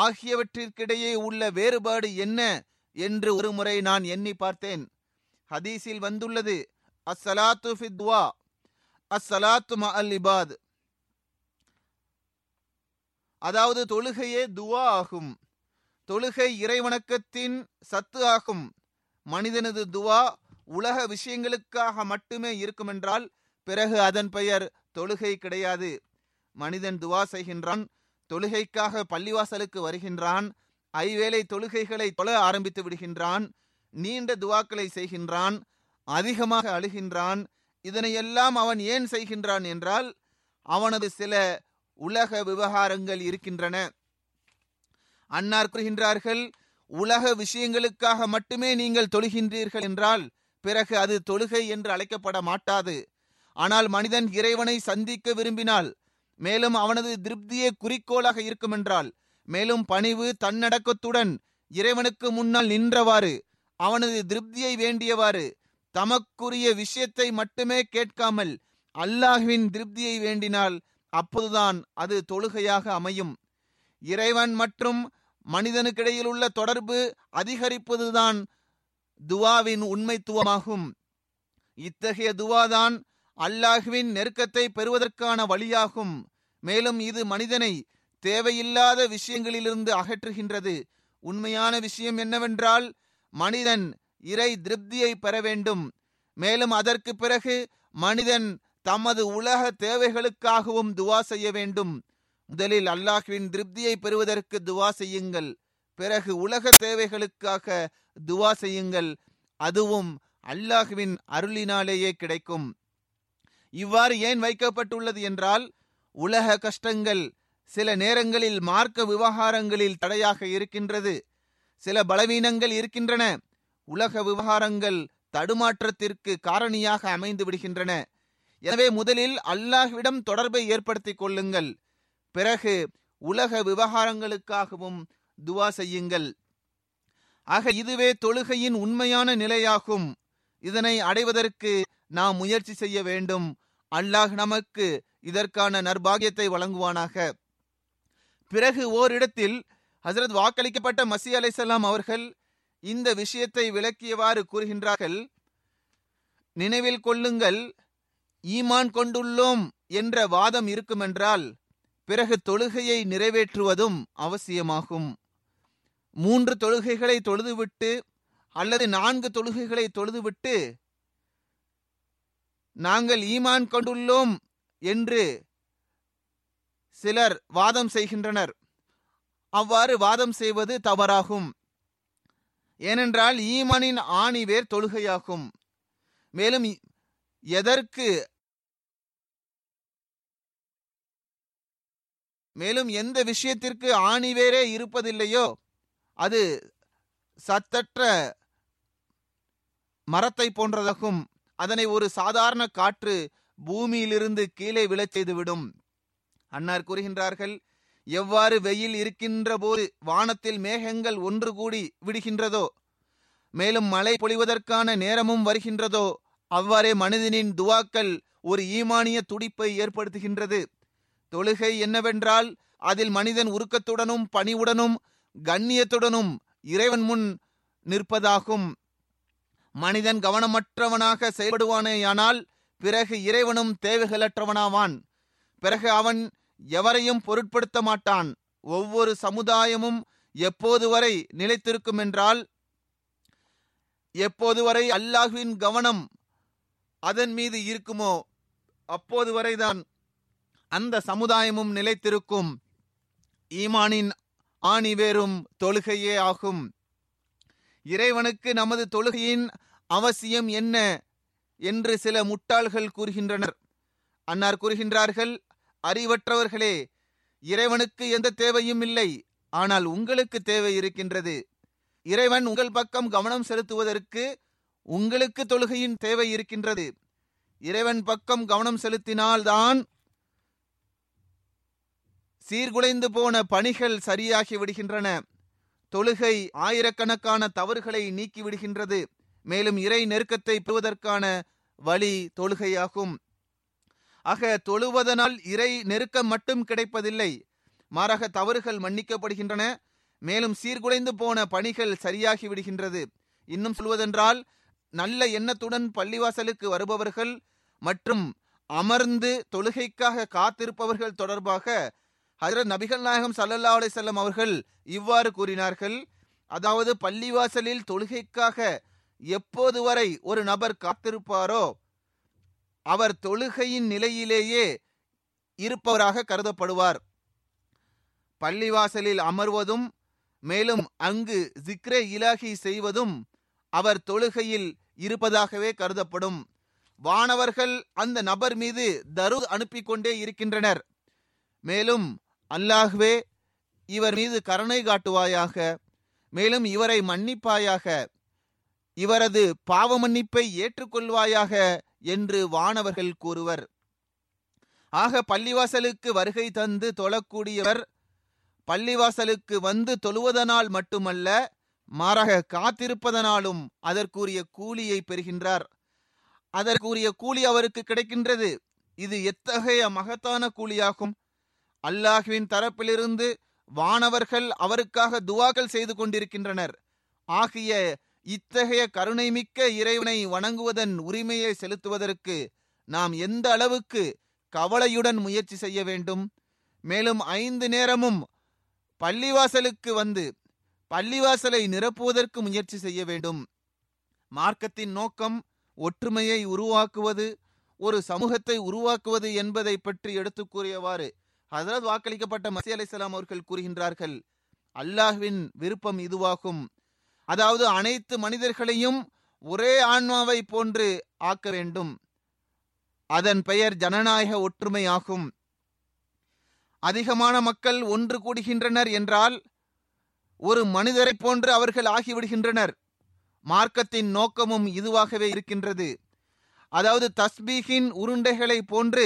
ஆகியவற்றிற்கிடையே உள்ள வேறுபாடு என்ன என்று ஒரு முறை நான் எண்ணி பார்த்தேன். ஹதீஸில் வந்துள்ளது, அஸ்ஸலாத்து ஃபி துவா அஸ்ஸலாத்து மஅல் இபாத், அதாவது தொழுகையே துவா ஆகும். தொழுகை இறைவணக்கத்தின் சத்து ஆகும். மனிதனது துவா உலக விஷயங்களுக்காக மட்டுமே இருக்கும் என்றால் பிறகு அதன் பெயர் தொழுகை கிடையாது. மனிதன் துவா செய்கின்றான், தொழுகைக்காக பள்ளிவாசலுக்கு வருகின்றான், ஐவேளை தொழுகைகளை தொழ ஆரம்பித்து விடுகின்றான், நீண்ட துவாக்களை செய்கின்றான், அதிகமாக அழுகின்றான். இதனையெல்லாம் அவன் ஏன் செய்கின்றான் என்றால் அவனது சில உலக விவகாரங்கள் இருக்கின்றன. அன்னார் கூறுகின்றார்கள், உலக விஷயங்களுக்காக மட்டுமே நீங்கள் தொழுகின்றீர்கள் என்றால் பிறகு அது தொழுகை என்று அழைக்கப்பட மாட்டாது. ஆனால் மனிதன் இறைவனை சந்திக்க விரும்பினால், மேலும் அவனது திருப்தியே குறிக்கோளாக இருக்கும் என்றால், மேலும் பணிவு தன்னடக்கத்துடன் இறைவனுக்கு முன்னால் நின்றவாறு அவனது திருப்தியை வேண்டியவாறு தமக்குரிய விஷயத்தை மட்டுமே கேட்காமல் அல்லாஹ்வின் திருப்தியை வேண்டினால் அப்போதுதான் அது தொழுகையாக அமையும். இறைவன் மற்றும் மனிதனுக்கிடையில் உள்ள தொடர்பு அதிகரிப்பதுதான் துவாவின் உண்மைத்துவமாகும். இத்தகைய துவாதான் அல்லாஹ்வின் நெருக்கத்தை பெறுவதற்கான வழியாகும். மேலும் இது மனிதனை தேவையில்லாத விஷயங்களிலிருந்து அகற்றுகின்றது. உண்மையான விஷயம் என்னவென்றால் மனிதன் இறை திருப்தியை பெற வேண்டும். மேலும் அதற்கு பிறகு மனிதன் தமது உலக தேவைகளுக்காகவும் துவா செய்ய வேண்டும். முதலில் அல்லாஹ்வின் திருப்தியை பெறுவதற்கு துவா செய்யுங்கள், பிறகு உலக தேவைகளுக்காக துவா செய்யுங்கள். அதுவும் அல்லாஹ்வின் அருளினாலேயே கிடைக்கும். இவ்வாறு ஏன் வைக்கப்பட்டுள்ளது என்றால் உலக கஷ்டங்கள் சில நேரங்களில் மார்க்க விவகாரங்களில் தடையாக இருக்கின்றது. சில பலவீனங்கள் இருக்கின்றன. உலக விவகாரங்கள் தடுமாற்றத்திற்கு காரணியாக அமைந்து விடுகின்றன. எனவே முதலில் அல்லாஹ்விடம் தொடர்பை ஏற்படுத்திக் கொள்ளுங்கள், பிறகு உலக விவகாரங்களுக்காகவும் துவா செய்யுங்கள். ஆக இதுவே தொழுகையின் உண்மையான நிலையாகும். இதனை அடைவதற்கு நாம் முயற்சி செய்ய வேண்டும். அல்லாஹ் நமக்கு இதற்கான நற்பாகியத்தை வழங்குவானாக. பிறகு ஓரிடத்தில் ஹசரத் வாக்களிக்கப்பட்ட மசீஹ் அலைஹிஸ்ஸலாம் அவர்கள் இந்த விஷயத்தை விளக்கியவாறு கூறுகின்றார்கள், நினைவில் கொள்ளுங்கள், ஈமான் கொண்டுள்ளோம் என்ற வாதம் இருக்குமென்றால் பிறகு தொழுகையை நிறைவேற்றுவதும் அவசியமாகும். மூன்று தொழுகைகளை தொழுதுவிட்டு அல்லது நான்கு தொழுகைகளை தொழுதுவிட்டு நாங்கள் ஈமான் கொண்டுள்ளோம் என்று சிலர் வாதம் செய்கின்றனர். அவ்வாறு வாதம் செய்வது தவறாகும். ஏனென்றால் ஈமானின் ஆணி வேர் தொழுகையாகும். மேலும் எதற்கு மேலும் எந்த விஷயத்திற்கு ஆணிவேரே இருப்பதில்லையோ அது சத்தற்ற மரத்தை போன்றதாகும். அதனை ஒரு சாதாரண காற்று பூமியிலிருந்து கீழே விழச் செய்துவிடும். அன்னார் கூறுகின்றார்கள், எவ்வாறு வெயில் இருக்கின்ற போது வானத்தில் மேகங்கள் ஒன்று கூடி விடுகின்றதோ, மேலும் மழை பொழிவதற்கான நேரமும் வருகின்றதோ, அவ்வாறே மனிதனின் துவாக்கள் ஒரு ஈமானிய துடிப்பை ஏற்படுத்துகின்றது. தொழுகை என்னவென்றால் அதில் மனிதன் உருக்கத்துடனும் பணிவுடனும் கண்ணியத்துடனும் இறைவன் முன் நிற்பதாகும். மனிதன் கவனமற்றவனாக செயல்படுவானேயானால் பிறகு இறைவனும் தேவைகளற்றவனாவான். பிறகு அவன் எவரையும் பொருட்படுத்த மாட்டான். ஒவ்வொரு சமுதாயமும் எப்போது வரை நிலைத்திருக்கும் என்றால் எப்போது வரை அல்லாஹ்வின் கவனம் அதன் மீது இருக்குமோ அப்போது வரைதான் அந்த சமுதாயமும் நிலைத்திருக்கும். ஈமானின் ஆணிவேரும் தொழுகையே ஆகும். இறைவனுக்கு நமது தொழுகையின் அவசியம் என்ன என்று சில முட்டாள்கள் கூறுகின்றனர். அன்னார் கூறுகின்றார்கள், அறிவற்றவர்களே, இறைவனுக்கு எந்த தேவையும் இல்லை, ஆனால் உங்களுக்கு தேவை இருக்கின்றது. இறைவன் உங்கள் பக்கம் கவனம் செலுத்துவதற்கு உங்களுக்கு தொழுகையின் தேவை இருக்கின்றது. இறைவன் பக்கம் கவனம் செலுத்தினால்தான் சீர்குலைந்து போன பணிகள் சரியாகி விடுகின்றன. தொழுகை ஆயிரக்கணக்கான தவறுகளை நீக்கி விடுகின்றது. மேலும் இறை நெருக்கத்தை பெறுவதற்கான வழி தொழுகையாகும். ஆக தொழுவதனால் இறை நெருக்கம் மட்டும் கிடைப்பதில்லை, மாறாக தவறுகள் மன்னிக்கப்படுகின்றன. மேலும் சீர்குலைந்து போன பணிகள் சரியாகி விடுகின்றது. இன்னும் சொல்வதென்றால், நல்ல எண்ணத்துடன் பள்ளிவாசலுக்கு வருபவர்கள் மற்றும் அமர்ந்து தொழுகைக்காக காத்திருப்பவர்கள் தொடர்பாக ஹஜ்ரத் நபிகள் நாயகம் ஸல்லல்லாஹு அலைஹி வஸல்லம் அவர்கள் இவ்வாறு கூறினார்கள். அதாவது, பள்ளிவாசலில் தொழுகைக்காக எப்போது வரை ஒரு நபர் காத்திருப்பாரோ அவர் தொழுகையின் நிலையிலேயே இருப்பவராக கருதப்படுவார். பள்ளிவாசலில் அமர்வதும் மேலும் அங்கு ஜிக்ரே இலாஹி செய்வதும் அவர் தொழுகையில் இருப்பதாகவே கருதப்படும். வானவர்கள் அந்த நபர் மீது தரூத் அனுப்பி கொண்டே இருக்கின்றனர். மேலும், அல்லாஹ்வே, இவர் மீது கருணை காட்டுவாயாக, மேலும் இவரை மன்னிப்பாயாக, இவரது பாவ மன்னிப்பை ஏற்றுக்கொள்வாயாக என்று வானவர்கள் கூறுவர். ஆக பள்ளிவாசலுக்கு வருகை தந்து தொழக்கூடியவர் பள்ளிவாசலுக்கு வந்து தொழுவதனால் மட்டுமல்ல, மாறாக காத்திருப்பதனாலும் அதற்குரிய கூலியை பெறுகின்றார். அதற்குரிய கூலி அவருக்கு கிடைக்கின்றது. இது எத்தகைய மகத்தான கூலியாகும்! அல்லாஹ்வின் தரப்பிலிருந்து வானவர்கள் அவருக்காக துவாக்கள் செய்து கொண்டிருக்கின்றனர். ஆகிய இத்தகைய கருணைமிக்க இறைவனை வணங்குவதன் உரிமையை செலுத்துவதற்கு நாம் எந்த அளவுக்கு கவலையுடன் முயற்சி செய்ய வேண்டும்! மேலும் ஐந்து நேரமும் பள்ளிவாசலுக்கு வந்து பள்ளிவாசலை நிரப்புவதற்கு முயற்சி செய்ய வேண்டும். மார்க்கத்தின் நோக்கம் ஒற்றுமையை உருவாக்குவது, ஒரு சமூகத்தை உருவாக்குவது என்பதை பற்றி எடுத்து கூறியவாறு ஹஜ்ரத் வாக்களிக்கப்பட்ட மஸீஹ் அலைஹிஸ்ஸலாம் அவர்கள் கூறுகின்றார்கள், அல்லாஹ்வின் விருப்பம் இதுவாகும். அதாவது, அனைத்து மனிதர்களையும் ஒரே ஆன்மாவை போன்று ஆக்க வேண்டும். அதன் பெயர் ஜனநாயக ஒற்றுமை ஆகும். அதிகமான மக்கள் ஒன்று கூடுகின்றனர் என்றால் ஒரு மனிதரை போன்று அவர்கள் ஆகிவிடுகின்றனர். மார்க்கத்தின் நோக்கமும் இதுவாகவே இருக்கின்றது. அதாவது, தஸ்பீஹின் உருண்டைகளை போன்று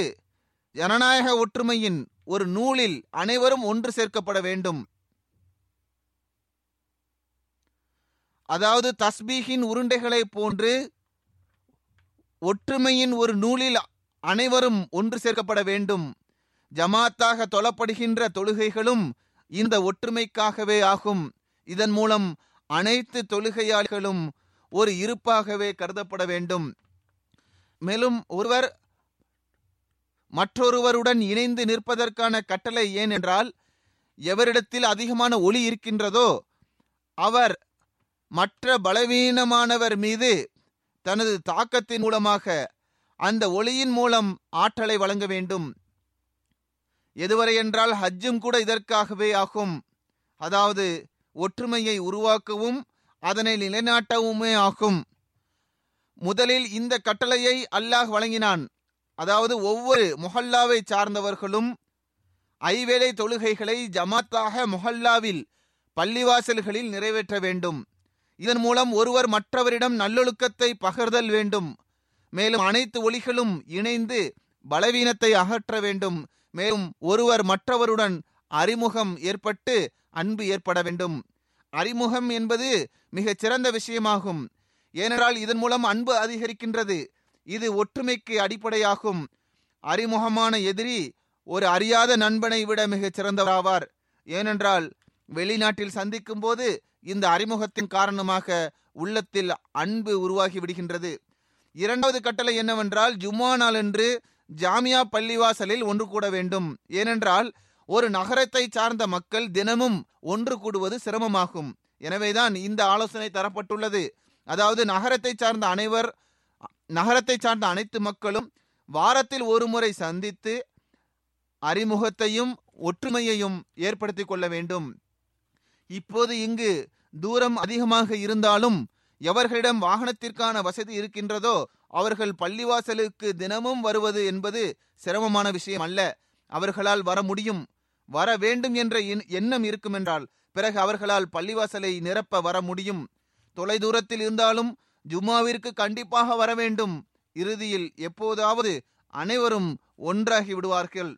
ஜனநாயக ஒற்றுமையின் ஒரு நூலில் அனைவரும் ஒன்று சேர்க்கப்பட வேண்டும். அதாவது, தஸ்பீஹின் உருண்டைகளை போன்று ஒற்றுமையின் ஒரு நூலில் அனைவரும் ஒன்று சேர்க்கப்பட வேண்டும். ஜமாத்தாக தொழப்படுகின்ற தொழுகைகளும் இந்த ஒற்றுமைக்காகவே ஆகும். இதன் மூலம் அனைத்து தொழுகையாளிகளும் ஒரு இருப்பாகவே கருதப்பட வேண்டும். மேலும், ஒருவர் மற்றொருவருடன் இணைந்து நிற்பதற்கான கட்டளை ஏனென்றால், எவரிடத்தில் அதிகமான ஒளி இருக்கின்றதோ அவர் மற்ற பலவீனமானவர் மீது தனது தாக்கத்தின் மூலமாக அந்த ஒளியின் மூலம் ஆற்றலை வழங்க வேண்டும். எதுவரை என்றால் ஹஜ்ஜும் கூட இதற்காகவே ஆகும். அதாவது, ஒற்றுமையை உருவாக்கவும் அதனை நிலைநாட்டவுமே ஆகும். முதலில் இந்த கட்டளையை அல்லாஹ் வழங்கினான். அதாவது, ஒவ்வொரு முஹல்லாவை சார்ந்தவர்களும் ஐவேளை தொழுகைகளை ஜமாத்தாக முஹல்லாவில் பள்ளிவாசல்களில் நிறைவேற்ற வேண்டும். இதன் மூலம் ஒருவர் மற்றவரிடம் நல்லொழுக்கத்தை பகிர்தல் வேண்டும். மேலும் அனைத்து ஒளிகளும் இணைந்து பலவீனத்தை அகற்ற வேண்டும். மேலும் ஒருவர் மற்றவருடன் அறிமுகம் ஏற்பட்டு அன்பு ஏற்பட வேண்டும். அறிமுகம் என்பது மிகச் சிறந்த விஷயமாகும். ஏனென்றால் இதன் மூலம் அன்பு அதிகரிக்கின்றது. இது ஒற்றுமைக்கு அடிப்படையாகும். அறிமுகமான எதிரி ஒரு அறியாத நண்பனை விட மிகச் சிறந்தவராவார். ஏனென்றால் வெளிநாட்டில் சந்திக்கும் போது இந்த அறிமுகத்தின் காரணமாக உள்ளத்தில் அன்பு உருவாகி விடுகின்றது. இரண்டாவது கட்டளை என்னவென்றால், ஜும்மா நாளன்று ஜாமியா பள்ளிவாசலில் ஒன்று கூட வேண்டும். ஏனென்றால் ஒரு நகரத்தை சார்ந்த மக்கள் தினமும் ஒன்று கூடுவது சிரமமாகும். எனவேதான் இந்த ஆலோசனை தரப்பட்டுள்ளது. அதாவது நகரத்தை சார்ந்த அனைவர் நகரத்தை சார்ந்த அனைத்து மக்களும் வாரத்தில் ஒரு முறை சந்தித்து அறிமுகத்தையும் ஒற்றுமையையும் ஏற்படுத்தி கொள்ள வேண்டும். இப்போது இங்கு தூரம் அதிகமாக இருந்தாலும் எவர்களிடம் வாகனத்திற்கான வசதி இருக்கின்றதோ அவர்கள் பள்ளிவாசலுக்கு தினமும் வருவது என்பது சிரமமான விஷயம் அல்ல. அவர்களால் வர முடியும், வர வேண்டும் என்ற எண்ணம் இருக்குமென்றால் பிறகு அவர்களால் பள்ளிவாசலை நிரப்ப வர முடியும். தொலைதூரத்தில் இருந்தாலும் ஜும்மாவிற்கு கண்டிப்பாக வர வேண்டும். இறுதியில் எப்போதாவது அனைவரும் ஒன்றாகி விடுவார்கள்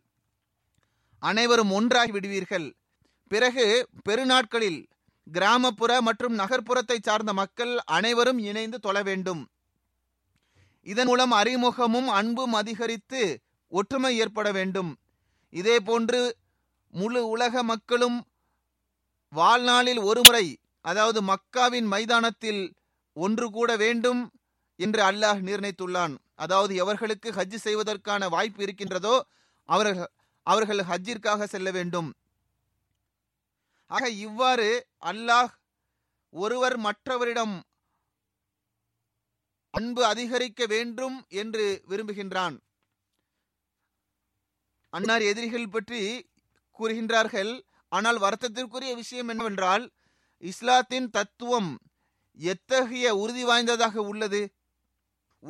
அனைவரும் ஒன்றாகி விடுவீர்கள். பிறகு பெருநாட்களில் கிராமப்புற மற்றும் நகர்ப்புறத்தை சார்ந்த மக்கள் அனைவரும் இணைந்து தொழ வேண்டும். இதன் மூலம் அறிமுகமும் அன்பும் அதிகரித்து ஒற்றுமை ஏற்பட வேண்டும். இதே போன்று முழு உலக மக்களும் வாழ்நாளில் ஒருமுறை, அதாவது மக்காவின் மைதானத்தில் ஒன்று கூட வேண்டும் என்று அல்லாஹ் நிர்ணயித்துள்ளான். அதாவது எவர்களுக்கு ஹஜ் செய்வதற்கான வாய்ப்பு இருக்கின்றதோ அவர்கள் அவர்கள் ஹஜ்ஜிற்காக செல்ல வேண்டும். ஆக இவ்வாறு அல்லாஹ் ஒருவர் மற்றவரிடம் அன்பு அதிகரிக்க வேண்டும் என்று விரும்புகின்றான். அன்னார் எதிரிகள் பற்றி கூறுகின்றார்கள். ஆனால் வருத்தத்திற்குரிய விஷயம் என்னவென்றால், இஸ்லாத்தின் தத்துவம் எத்தகைய உறுதி வாய்ந்ததாக உள்ளது.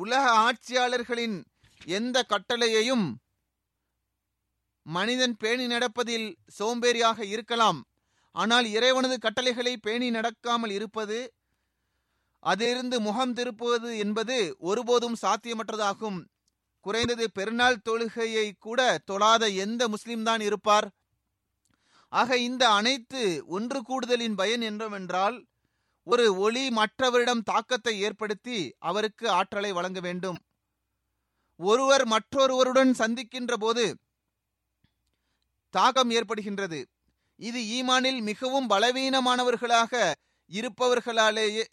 உலக ஆட்சியாளர்களின் எந்த கட்டளையையும் மனிதன் பேணி நடப்பதில் சோம்பேறியாக இருக்கலாம். ஆனால் இறைவனது கட்டளைகளை பேணி நடக்காமல் இருப்பது, அதிலிருந்து முகம் திருப்புவது என்பது ஒருபோதும் சாத்தியமற்றதாகும். குறைந்தது பெருநாள் தொழுகையை கூட தொழாத எந்த முஸ்லிம்தான் இருப்பார்? ஆக இந்த அனைத்து ஒன்று கூடுதலின் பயன் என்றுமென்றால், ஒரு ஒளி மற்றவரிடம் தாக்கத்தை ஏற்படுத்தி அவருக்கு ஆற்றலை வழங்க வேண்டும். ஒருவர் மற்றொருவருடன் சந்திக்கின்ற போது தாக்கம் ஏற்படுகின்றது. இது ஈமானில் மிகவும் பலவீனமானவர்களாக இருப்பவர்களாலேயே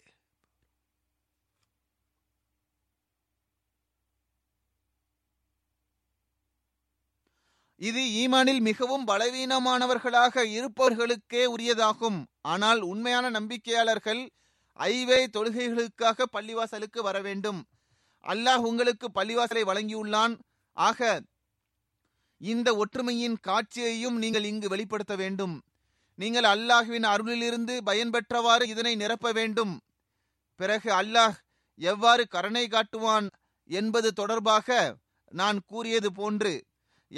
இது ஈமானில் மிகவும் பலவீனமானவர்களாக இருப்பவர்களுக்கே உரியதாகும். ஆனால் உண்மையான நம்பிக்கையாளர்கள் ஐவே தொழுகைகளுக்காக பள்ளிவாசலுக்கு வர வேண்டும். அல்லாஹ் உங்களுக்கு பள்ளிவாசலை வழங்கியுள்ளான். ஆக இந்த ஒற்றுமையின் காட்சியையும் நீங்கள் இங்கு வெளிப்படுத்த வேண்டும். நீங்கள் அல்லாஹ்வின் அருளிலிருந்து பயன்பெற்றவாறு இதனை நிரப்ப வேண்டும். பிறகு அல்லாஹ் எவ்வாறு கருணை காட்டுவான் என்பது தொடர்பாக நான் கூறியது போன்று,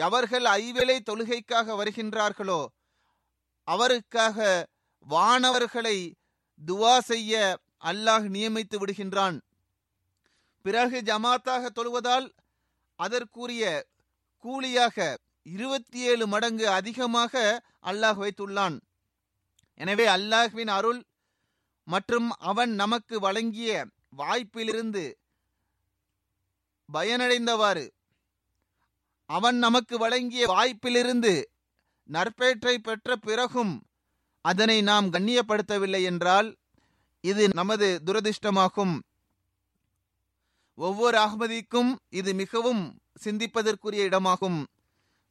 எவர்கள் ஐவேளை தொழுகைக்காக வருகின்றார்களோ அவருக்காக வானவர்களை துவா செய்ய அல்லாஹ் நியமித்து விடுகின்றான். பிறகு ஜமாத்தாக தொழுவதால் அதற்குரிய கூலியாக இருபத்தி ஏழு மடங்கு அதிகமாக அல்லாஹ் வைத்துள்ளான். எனவே அல்லாஹ்வின் அருள் மற்றும் அவன் நமக்கு வழங்கிய வாய்ப்பிலிருந்து பயனடைந்தவாறு அவன் நமக்கு வழங்கிய வாய்ப்பிலிருந்து நற்பேற்றை பெற்ற பிறகும் அதனை நாம் கண்ணியப்படுத்தவில்லை என்றால் இது நமது துரதிர்ஷ்டமாகும். ஒவ்வொரு அஹ்மதிக்கும் இது மிகவும் சிந்திப்பதற்குரிய இடமாகும்.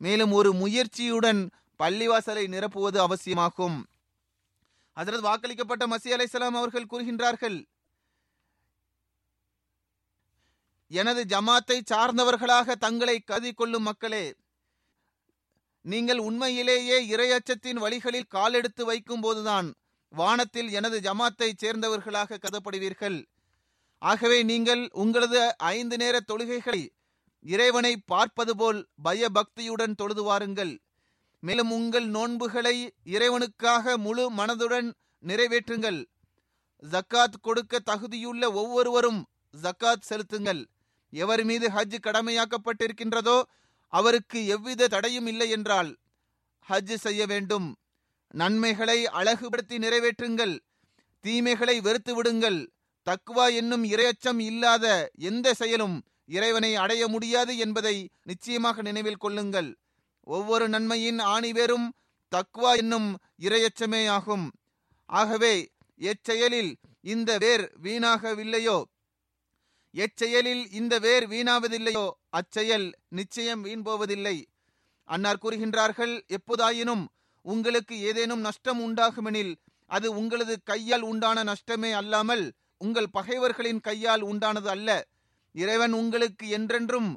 மேலும் ஒரு முயற்சியுடன் பள்ளிவாசலை நிரப்புவது அவசியமாகும். ஹஜ்ரத் வாக்களிக்கப்பட்ட மசீஹ் அலைஹிஸ்ஸலாம் அவர்கள் கூறுகின்றார்கள், எனது ஜமாத்தை சார்ந்தவர்களாக தங்களை கருதி கொள்ளும் மக்களே, நீங்கள் உண்மையிலேயே இறையச்சத்தின் வழிகளில் காலெடுத்து வைக்கும் போதுதான் வானத்தில் எனது ஜமாத்தை சேர்ந்தவர்களாக கருதப்படுவீர்கள். ஆகவே நீங்கள் உங்களது ஐந்து நேர தொழுகைகளை இறைவனை பார்ப்பது போல் பயபக்தியுடன் தொழுது வாருங்கள். மேலும் உங்கள் நோன்புகளை இறைவனுக்காக முழு மனதுடன் நிறைவேற்றுங்கள். ஜக்காத் கொடுக்க தகுதியுள்ள ஒவ்வொருவரும் ஜக்காத் செலுத்துங்கள். எவர் மீது ஹஜ் கடமையாக்கப்பட்டிருக்கின்றதோ அவருக்கு எவ்வித தடையும் இல்லை என்றால் ஹஜ் செய்ய வேண்டும். நன்மைகளை அழகுபடுத்தி நிறைவேற்றுங்கள், தீமைகளை வெறுத்து விடுங்கள். தக்வா என்னும் இறையச்சம் இல்லாத எந்த செயலும் இறைவனை அடைய முடியாது என்பதை நிச்சயமாக நினைவில் கொள்ளுங்கள். ஒவ்வொரு நன்மையின் ஆணிவேரும் தக்வா என்னும் இறையச்சமே ஆகும். ஆகவே எச்செயலில் இந்த வேர் வீணாகவில்லையோ எச்செயலில் இந்த வேர் வீணாவதில்லையோ அச்செயல் நிச்சயம் வீண்போவதில்லை. அன்னார் கூறுகின்றார்கள், எப்போதாயினும் உங்களுக்கு ஏதேனும் நஷ்டம் உண்டாகுமெனில் அது உங்களது கையால் உண்டான நஷ்டமே அல்லாமல் உங்கள் பகைவர்களின் கையால் உண்டானது அல்ல. இறைவன் உங்களுக்கு என்றென்றும்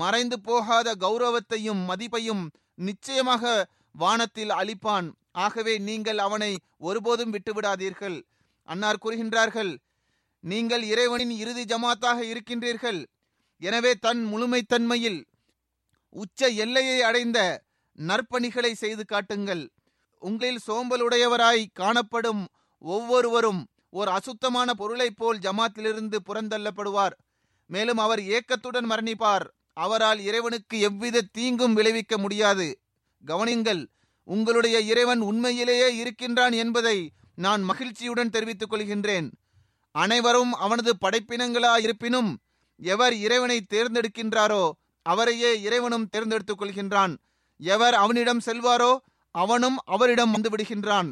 மறைந்து போகாத கௌரவத்தையும் மதிப்பையும் நிச்சயமாக வானத்தில் அளிப்பான். ஆகவே நீங்கள் அவனை ஒருபோதும் விட்டுவிடாதீர்கள். அன்னார் கூறுகின்றார்கள், நீங்கள் இறைவனின் இறுதி ஜமாத்தாக இருக்கின்றீர்கள். எனவே தன் முழுமைத்தன்மையில் உச்ச எல்லையை அடைந்த நற்பணிகளை செய்து காட்டுங்கள். உங்களில் சோம்பலுடையவராய் காணப்படும் ஒவ்வொருவரும் ஒரு அசுத்தமான பொருளைப் போல் ஜமாத்திலிருந்து புறந்தள்ளப்படுவார். மேலும் அவர் ஏக்கத்துடன் மரணிப்பார். அவரால் இறைவனுக்கு எவ்வித தீங்கும் விளைவிக்க முடியாது. கவனிங்கள், உங்களுடைய இறைவன் உண்மையிலேயே இருக்கின்றான் என்பதை நான் மகிழ்ச்சியுடன் தெரிவித்துக் கொள்கின்றேன். அனைவரும் அவனது படைப்பினங்களாயிருப்பினும் எவர் இறைவனை தேர்ந்தெடுக்கின்றாரோ அவரையே இறைவனும் தேர்ந்தெடுத்துக் கொள்கின்றான். எவர் அவனிடம் செல்வாரோ அவனும் அவரிடம் வந்துவிடுகின்றான்.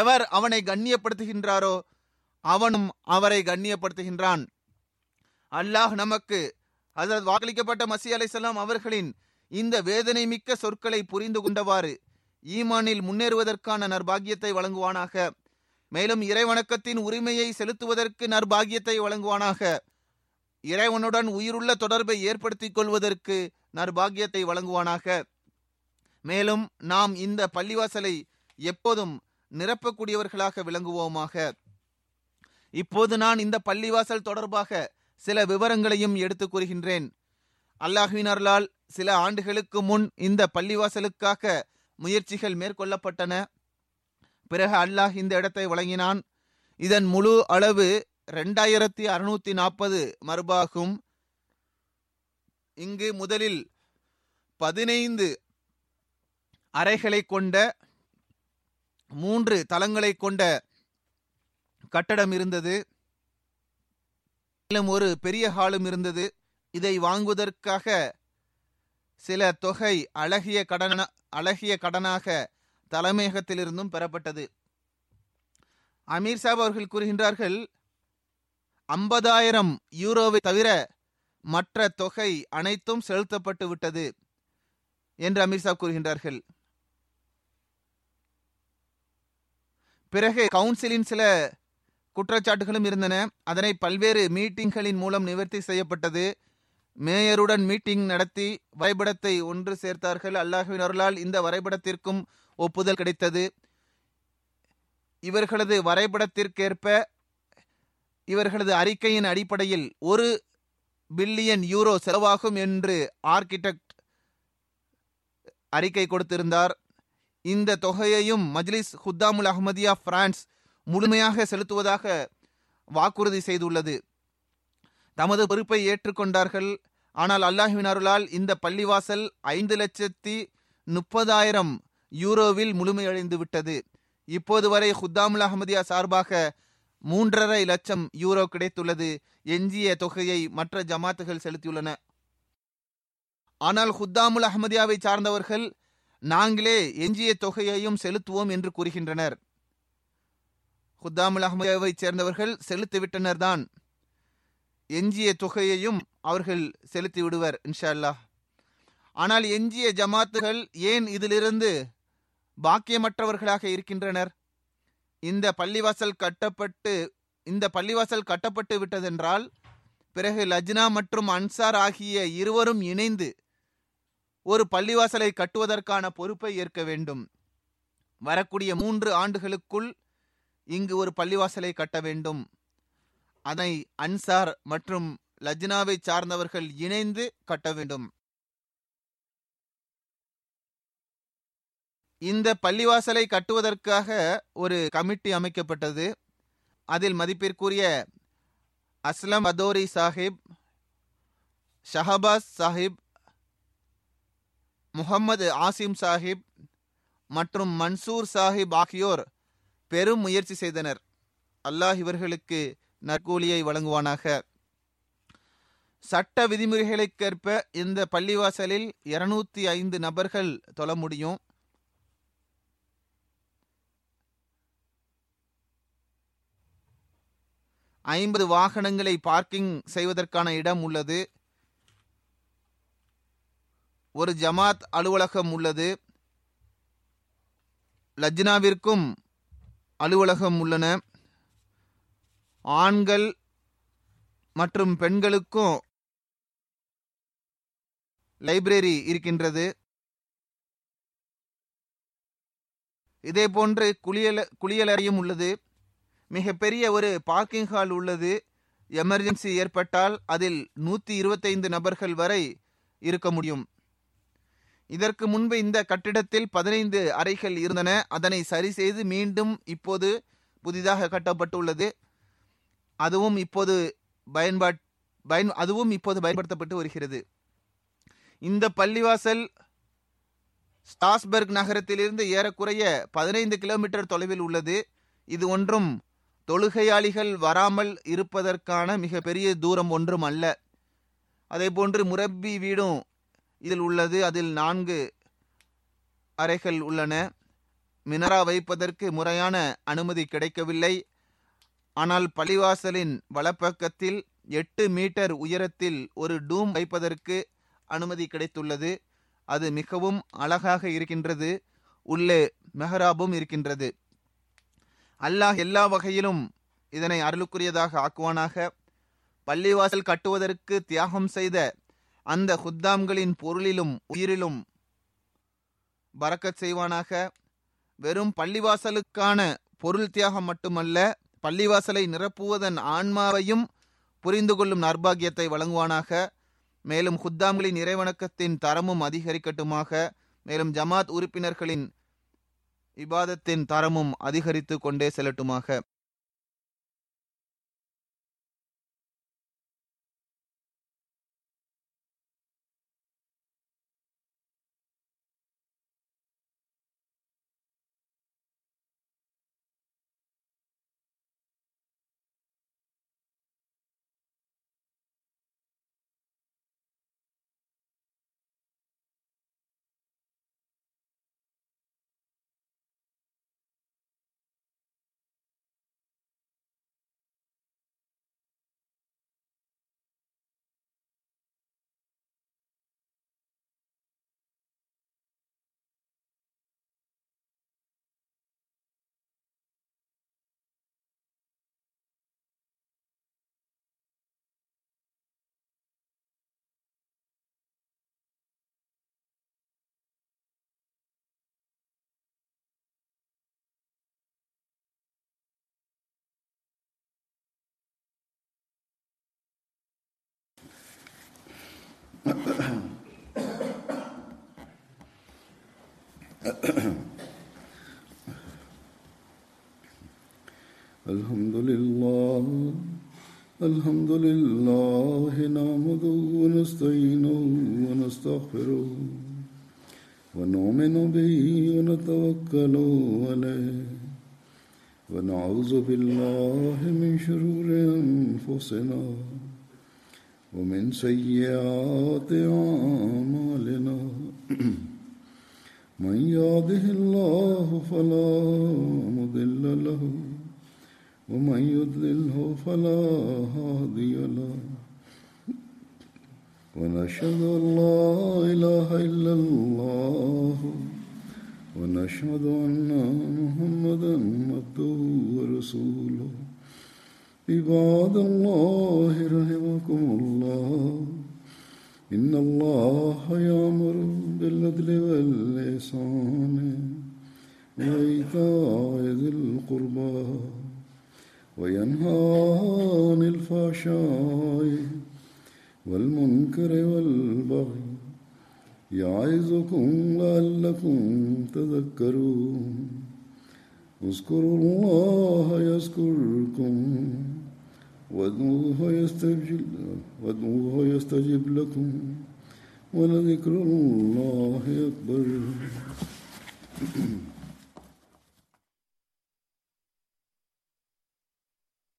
எவர் அவனை கண்ணியப்படுத்துகின்றாரோ அவனும் அவரை கண்ணியப்படுத்துகின்றான். அல்லாஹ் நமக்கு ஹஜ்ரத் வாக்களிக்கப்பட்ட மசீஹ் அலைஹிஸ்ஸலாம் அவர்களின் இந்த வேதனை மிக்க சொற்களை புரிந்து கொண்டவாறு ஈமானில் முன்னேறுவதற்கான நற்பாகியத்தை வழங்குவானாக. மேலும் இறைவணக்கத்தின் உரிமையை செலுத்துவதற்கு நற்பாகியத்தை வழங்குவானாக. இறைவனுடன் உயிருள்ள தொடர்பை ஏற்படுத்திக் கொள்வதற்கு நற்பாகியத்தை வழங்குவானாக. மேலும் நாம் இந்த பள்ளிவாசலை எப்போதும் நிரப்பக்கூடியவர்களாக விளங்குவோமாக. இப்போது நான் இந்த பள்ளிவாசல் தொடர்பாக சில விவரங்களையும் எடுத்து கூறுகின்றேன். அல்லாஹ்வின் அருளால் சில ஆண்டுகளுக்கு முன் இந்த பள்ளிவாசலுக்காக முயற்சிகள் மேற்கொள்ளப்பட்டன. பிறகு அல்லாஹ் இந்த இடத்தை வழங்கினான். இதன் முழு அளவு இரண்டாயிரத்தி அறுநூத்தி நாற்பது மர்பாகும். இங்கு முதலில் பதினைந்து அறைகளை கொண்ட மூன்று தளங்களை கொண்ட கட்டடம் இருந்தது. மேலும் ஒரு பெரிய ஹாலும் இருந்தது. இதை வாங்குவதற்காக சில தொகை அழகிய கடன அழகிய கடனாக தலைமையகத்திலிருந்தும் பெறப்பட்டது. அமீர் சாப் அவர்கள் கூறுகின்றார்கள், ஐம்பதாயிரம் யூரோவை தவிர மற்ற தொகை அனைத்தும் செலுத்தப்பட்டு விட்டது என்று அமீர் சாப் கூறுகின்றார்கள். பிறகு கவுன்சிலின் சில குற்றச்சாட்டுகளும் இருந்தன. அதனை பல்வேறு மீட்டிங்களின் மூலம் நிவர்த்தி செய்யப்பட்டது. மேயருடன் மீட்டிங் நடத்தி வரைபடத்தை ஒன்று சேர்த்தார்கள். அல்லாஹ்வின் அருளால் இந்த வரைபடத்திற்கும் ஒப்புதல் கிடைத்தது. இவர்களது வரைபடத்திற்கேற்ப இவர்களது அறிக்கையின் அடிப்படையில் ஒரு பில்லியன் யூரோ செலவாகும் என்று ஆர்கிடெக்ட் அறிக்கை கொடுத்திருந்தார். இந்த தொகையையும் மஜ்லிஸ் ஹுத்தாமுல் அஹ்மதியா பிரான்ஸ் முழுமையாக செலுத்துவதாக வாக்குறுதி செய்துள்ளது. தமது பொறுப்பை ஏற்றுக்கொண்டார்கள். ஆனால் அல்லாஹ்வின் அருளால் இந்த பள்ளிவாசல் ஐந்து லட்சத்தி முப்பதாயிரம் யூரோவில் முழுமையடைந்து விட்டது. இப்போது வரை ஹுத்தாமுல் அஹ்மதியா சார்பாக மூன்றரை லட்சம் யூரோ கிடைத்துள்ளது. எஞ்சிய தொகையை மற்ற ஜமாத்துகள் செலுத்தியுள்ளன. ஆனால் ஹுத்தாமுல் அஹ்மதியாவை சார்ந்தவர்கள் நாங்களே எஞ்சிய தொகையையும் செலுத்துவோம் என்று கூறுகின்றனர். ஹுத்தாமுல் அஹ்மதியாவை சேர்ந்தவர்கள் செலுத்திவிட்டனர் தான். எஞ்சிய தொகையையும் அவர்கள் செலுத்தி விடுவர் இன்ஷா அல்லாஹ். ஆனால் எஞ்சிய ஜமாத்துகள் ஏன் இதிலிருந்து பாக்கியமற்றவர்களாக இருக்கின்றனர்? இந்த பள்ளிவாசல் கட்டப்பட்டு இந்த பள்ளிவாசல் கட்டப்பட்டு விட்டதென்றால் பிறகு லஜ்னா மற்றும் அன்சார் ஆகிய இருவரும் இணைந்து ஒரு பள்ளிவாசலை கட்டுவதற்கான பொறுப்பை ஏற்க வேண்டும். வரக்கூடிய மூன்று ஆண்டுகளுக்குள் இங்கு ஒரு பள்ளிவாசலை கட்ட வேண்டும். அதை அன்சார் மற்றும் லஜ்னாவை சார்ந்தவர்கள் இணைந்து கட்ட வேண்டும். இந்த பள்ளிவாசலை கட்டுவதற்காக ஒரு கமிட்டி அமைக்கப்பட்டது. அதில் மதிப்பிற்குரிய அஸ்லம் அதோரி சாஹிப், ஷஹபாஸ் சாஹிப், முகமது ஆசிம் சாஹிப் மற்றும் மன்சூர் சாஹிப் ஆகியோர் பெரும் முயற்சி செய்தனர். அல்லாஹ் இவர்களுக்கு நற்கூலியை வழங்குவானாக. சட்ட விதிமுறைகளுக்கேற்ப இந்த பள்ளிவாசலில் இருநூத்தி ஐந்து நபர்கள் தொழ முடியும். ஐம்பது வாகனங்களை பார்க்கிங் செய்வதற்கான இடம் உள்ளது. ஒரு ஜமாத் அலுவலகம் உள்ளது. லஜ்னாவிற்கும் அலுவலகம் உள்ளன. ஆண்கள் மற்றும் பெண்களுக்கும் லைப்ரரி இருக்கின்றது. இதேபோன்று குளியல குளியலறையும் உள்ளது. மிகப்பெரிய ஒரு பார்க்கிங் ஹால் உள்ளது. எமர்ஜென்சி ஏற்பட்டால் அதில் நூற்றி இருபத்தைந்து நபர்கள் வரை இருக்க முடியும். இதற்கு முன்பு இந்த கட்டிடத்தில் பதினைந்து அறைகள் இருந்தன. அதனை சரி செய்து மீண்டும் இப்போது புதிதாக கட்டப்பட்டுள்ளது. அதுவும் இப்போது பயன்பாட் பயன் அதுவும் இப்போது பயன்படுத்தப்பட்டு வருகிறது. இந்த பள்ளிவாசல் ஸ்டாஸ்பர்க் நகரத்திலிருந்து ஏறக்குறைய பதினைந்து கிலோமீட்டர் தொலைவில் உள்ளது. இது ஒன்றும் தொழுகையாளிகள் வராமல் இருப்பதற்கான மிகப்பெரிய தூரம் ஒன்றும் அல்ல. அதே போன்று முரப்பி வீடும் இதில் உள்ளது. அதில் நான்கு அறைகள் உள்ளன. மினரா வைப்பதற்கு முறையான அனுமதி கிடைக்கவில்லை. ஆனால் பள்ளிவாசலின் வலப்பக்கத்தில் எட்டு மீட்டர் உயரத்தில் ஒரு டூம் வைப்பதற்கு அனுமதி கிடைத்துள்ளது. அது மிகவும் அழகாக இருக்கின்றது. உள்ளே மெஹராபும் இருக்கின்றது. அல்லாஹ் எல்லா வகையிலும் இதனை அருளுக்குரியதாக ஆக்குவானாக. பள்ளிவாசல் கட்டுவதற்கு தியாகம் செய்த அந்த குத்தாம்களின் பொருளிலும் உயிரிலும் பரக்கச் செய்வானாக. வெறும் பள்ளிவாசலுக்கான பொருள் தியாகம் மட்டுமல்ல, பள்ளிவாசலை நிரப்புவதன் ஆன்மாவையும் புரிந்து கொள்ளும் நர்பாகியத்தை வழங்குவானாக. மேலும் குத்தாம்களின் இறைவணக்கத்தின் தரமும் அதிகரிக்கட்டுமாக. மேலும் ஜமாத் உறுப்பினர்களின் இபாதத்தின் தரமும் அதிகரித்து கொண்டே செல்லட்டுமாக. الحمد لله الحمد لله نحمده ونستعينه ونستغفره ونؤمن به ونتوكل عليه ونعوذ بالله من شرور أنفسنا ومن سيئات أعمالنا من يهده الله فلا مضل له ومن يضلله فلا هادي له ونشهد أن لا إله إلا الله ونشهد أن محمدا عبده ورسوله عباد الله رحمكم الله إن الله يأمر بالعدل والإحسان وإيتاء ذي القربى وينهى عن الفحشاء والمنكر والبغي يعظكم لعلكم تذكرون اذكروا الله يذكركم وادعوه يستجب لكم ولذكر الله أكبر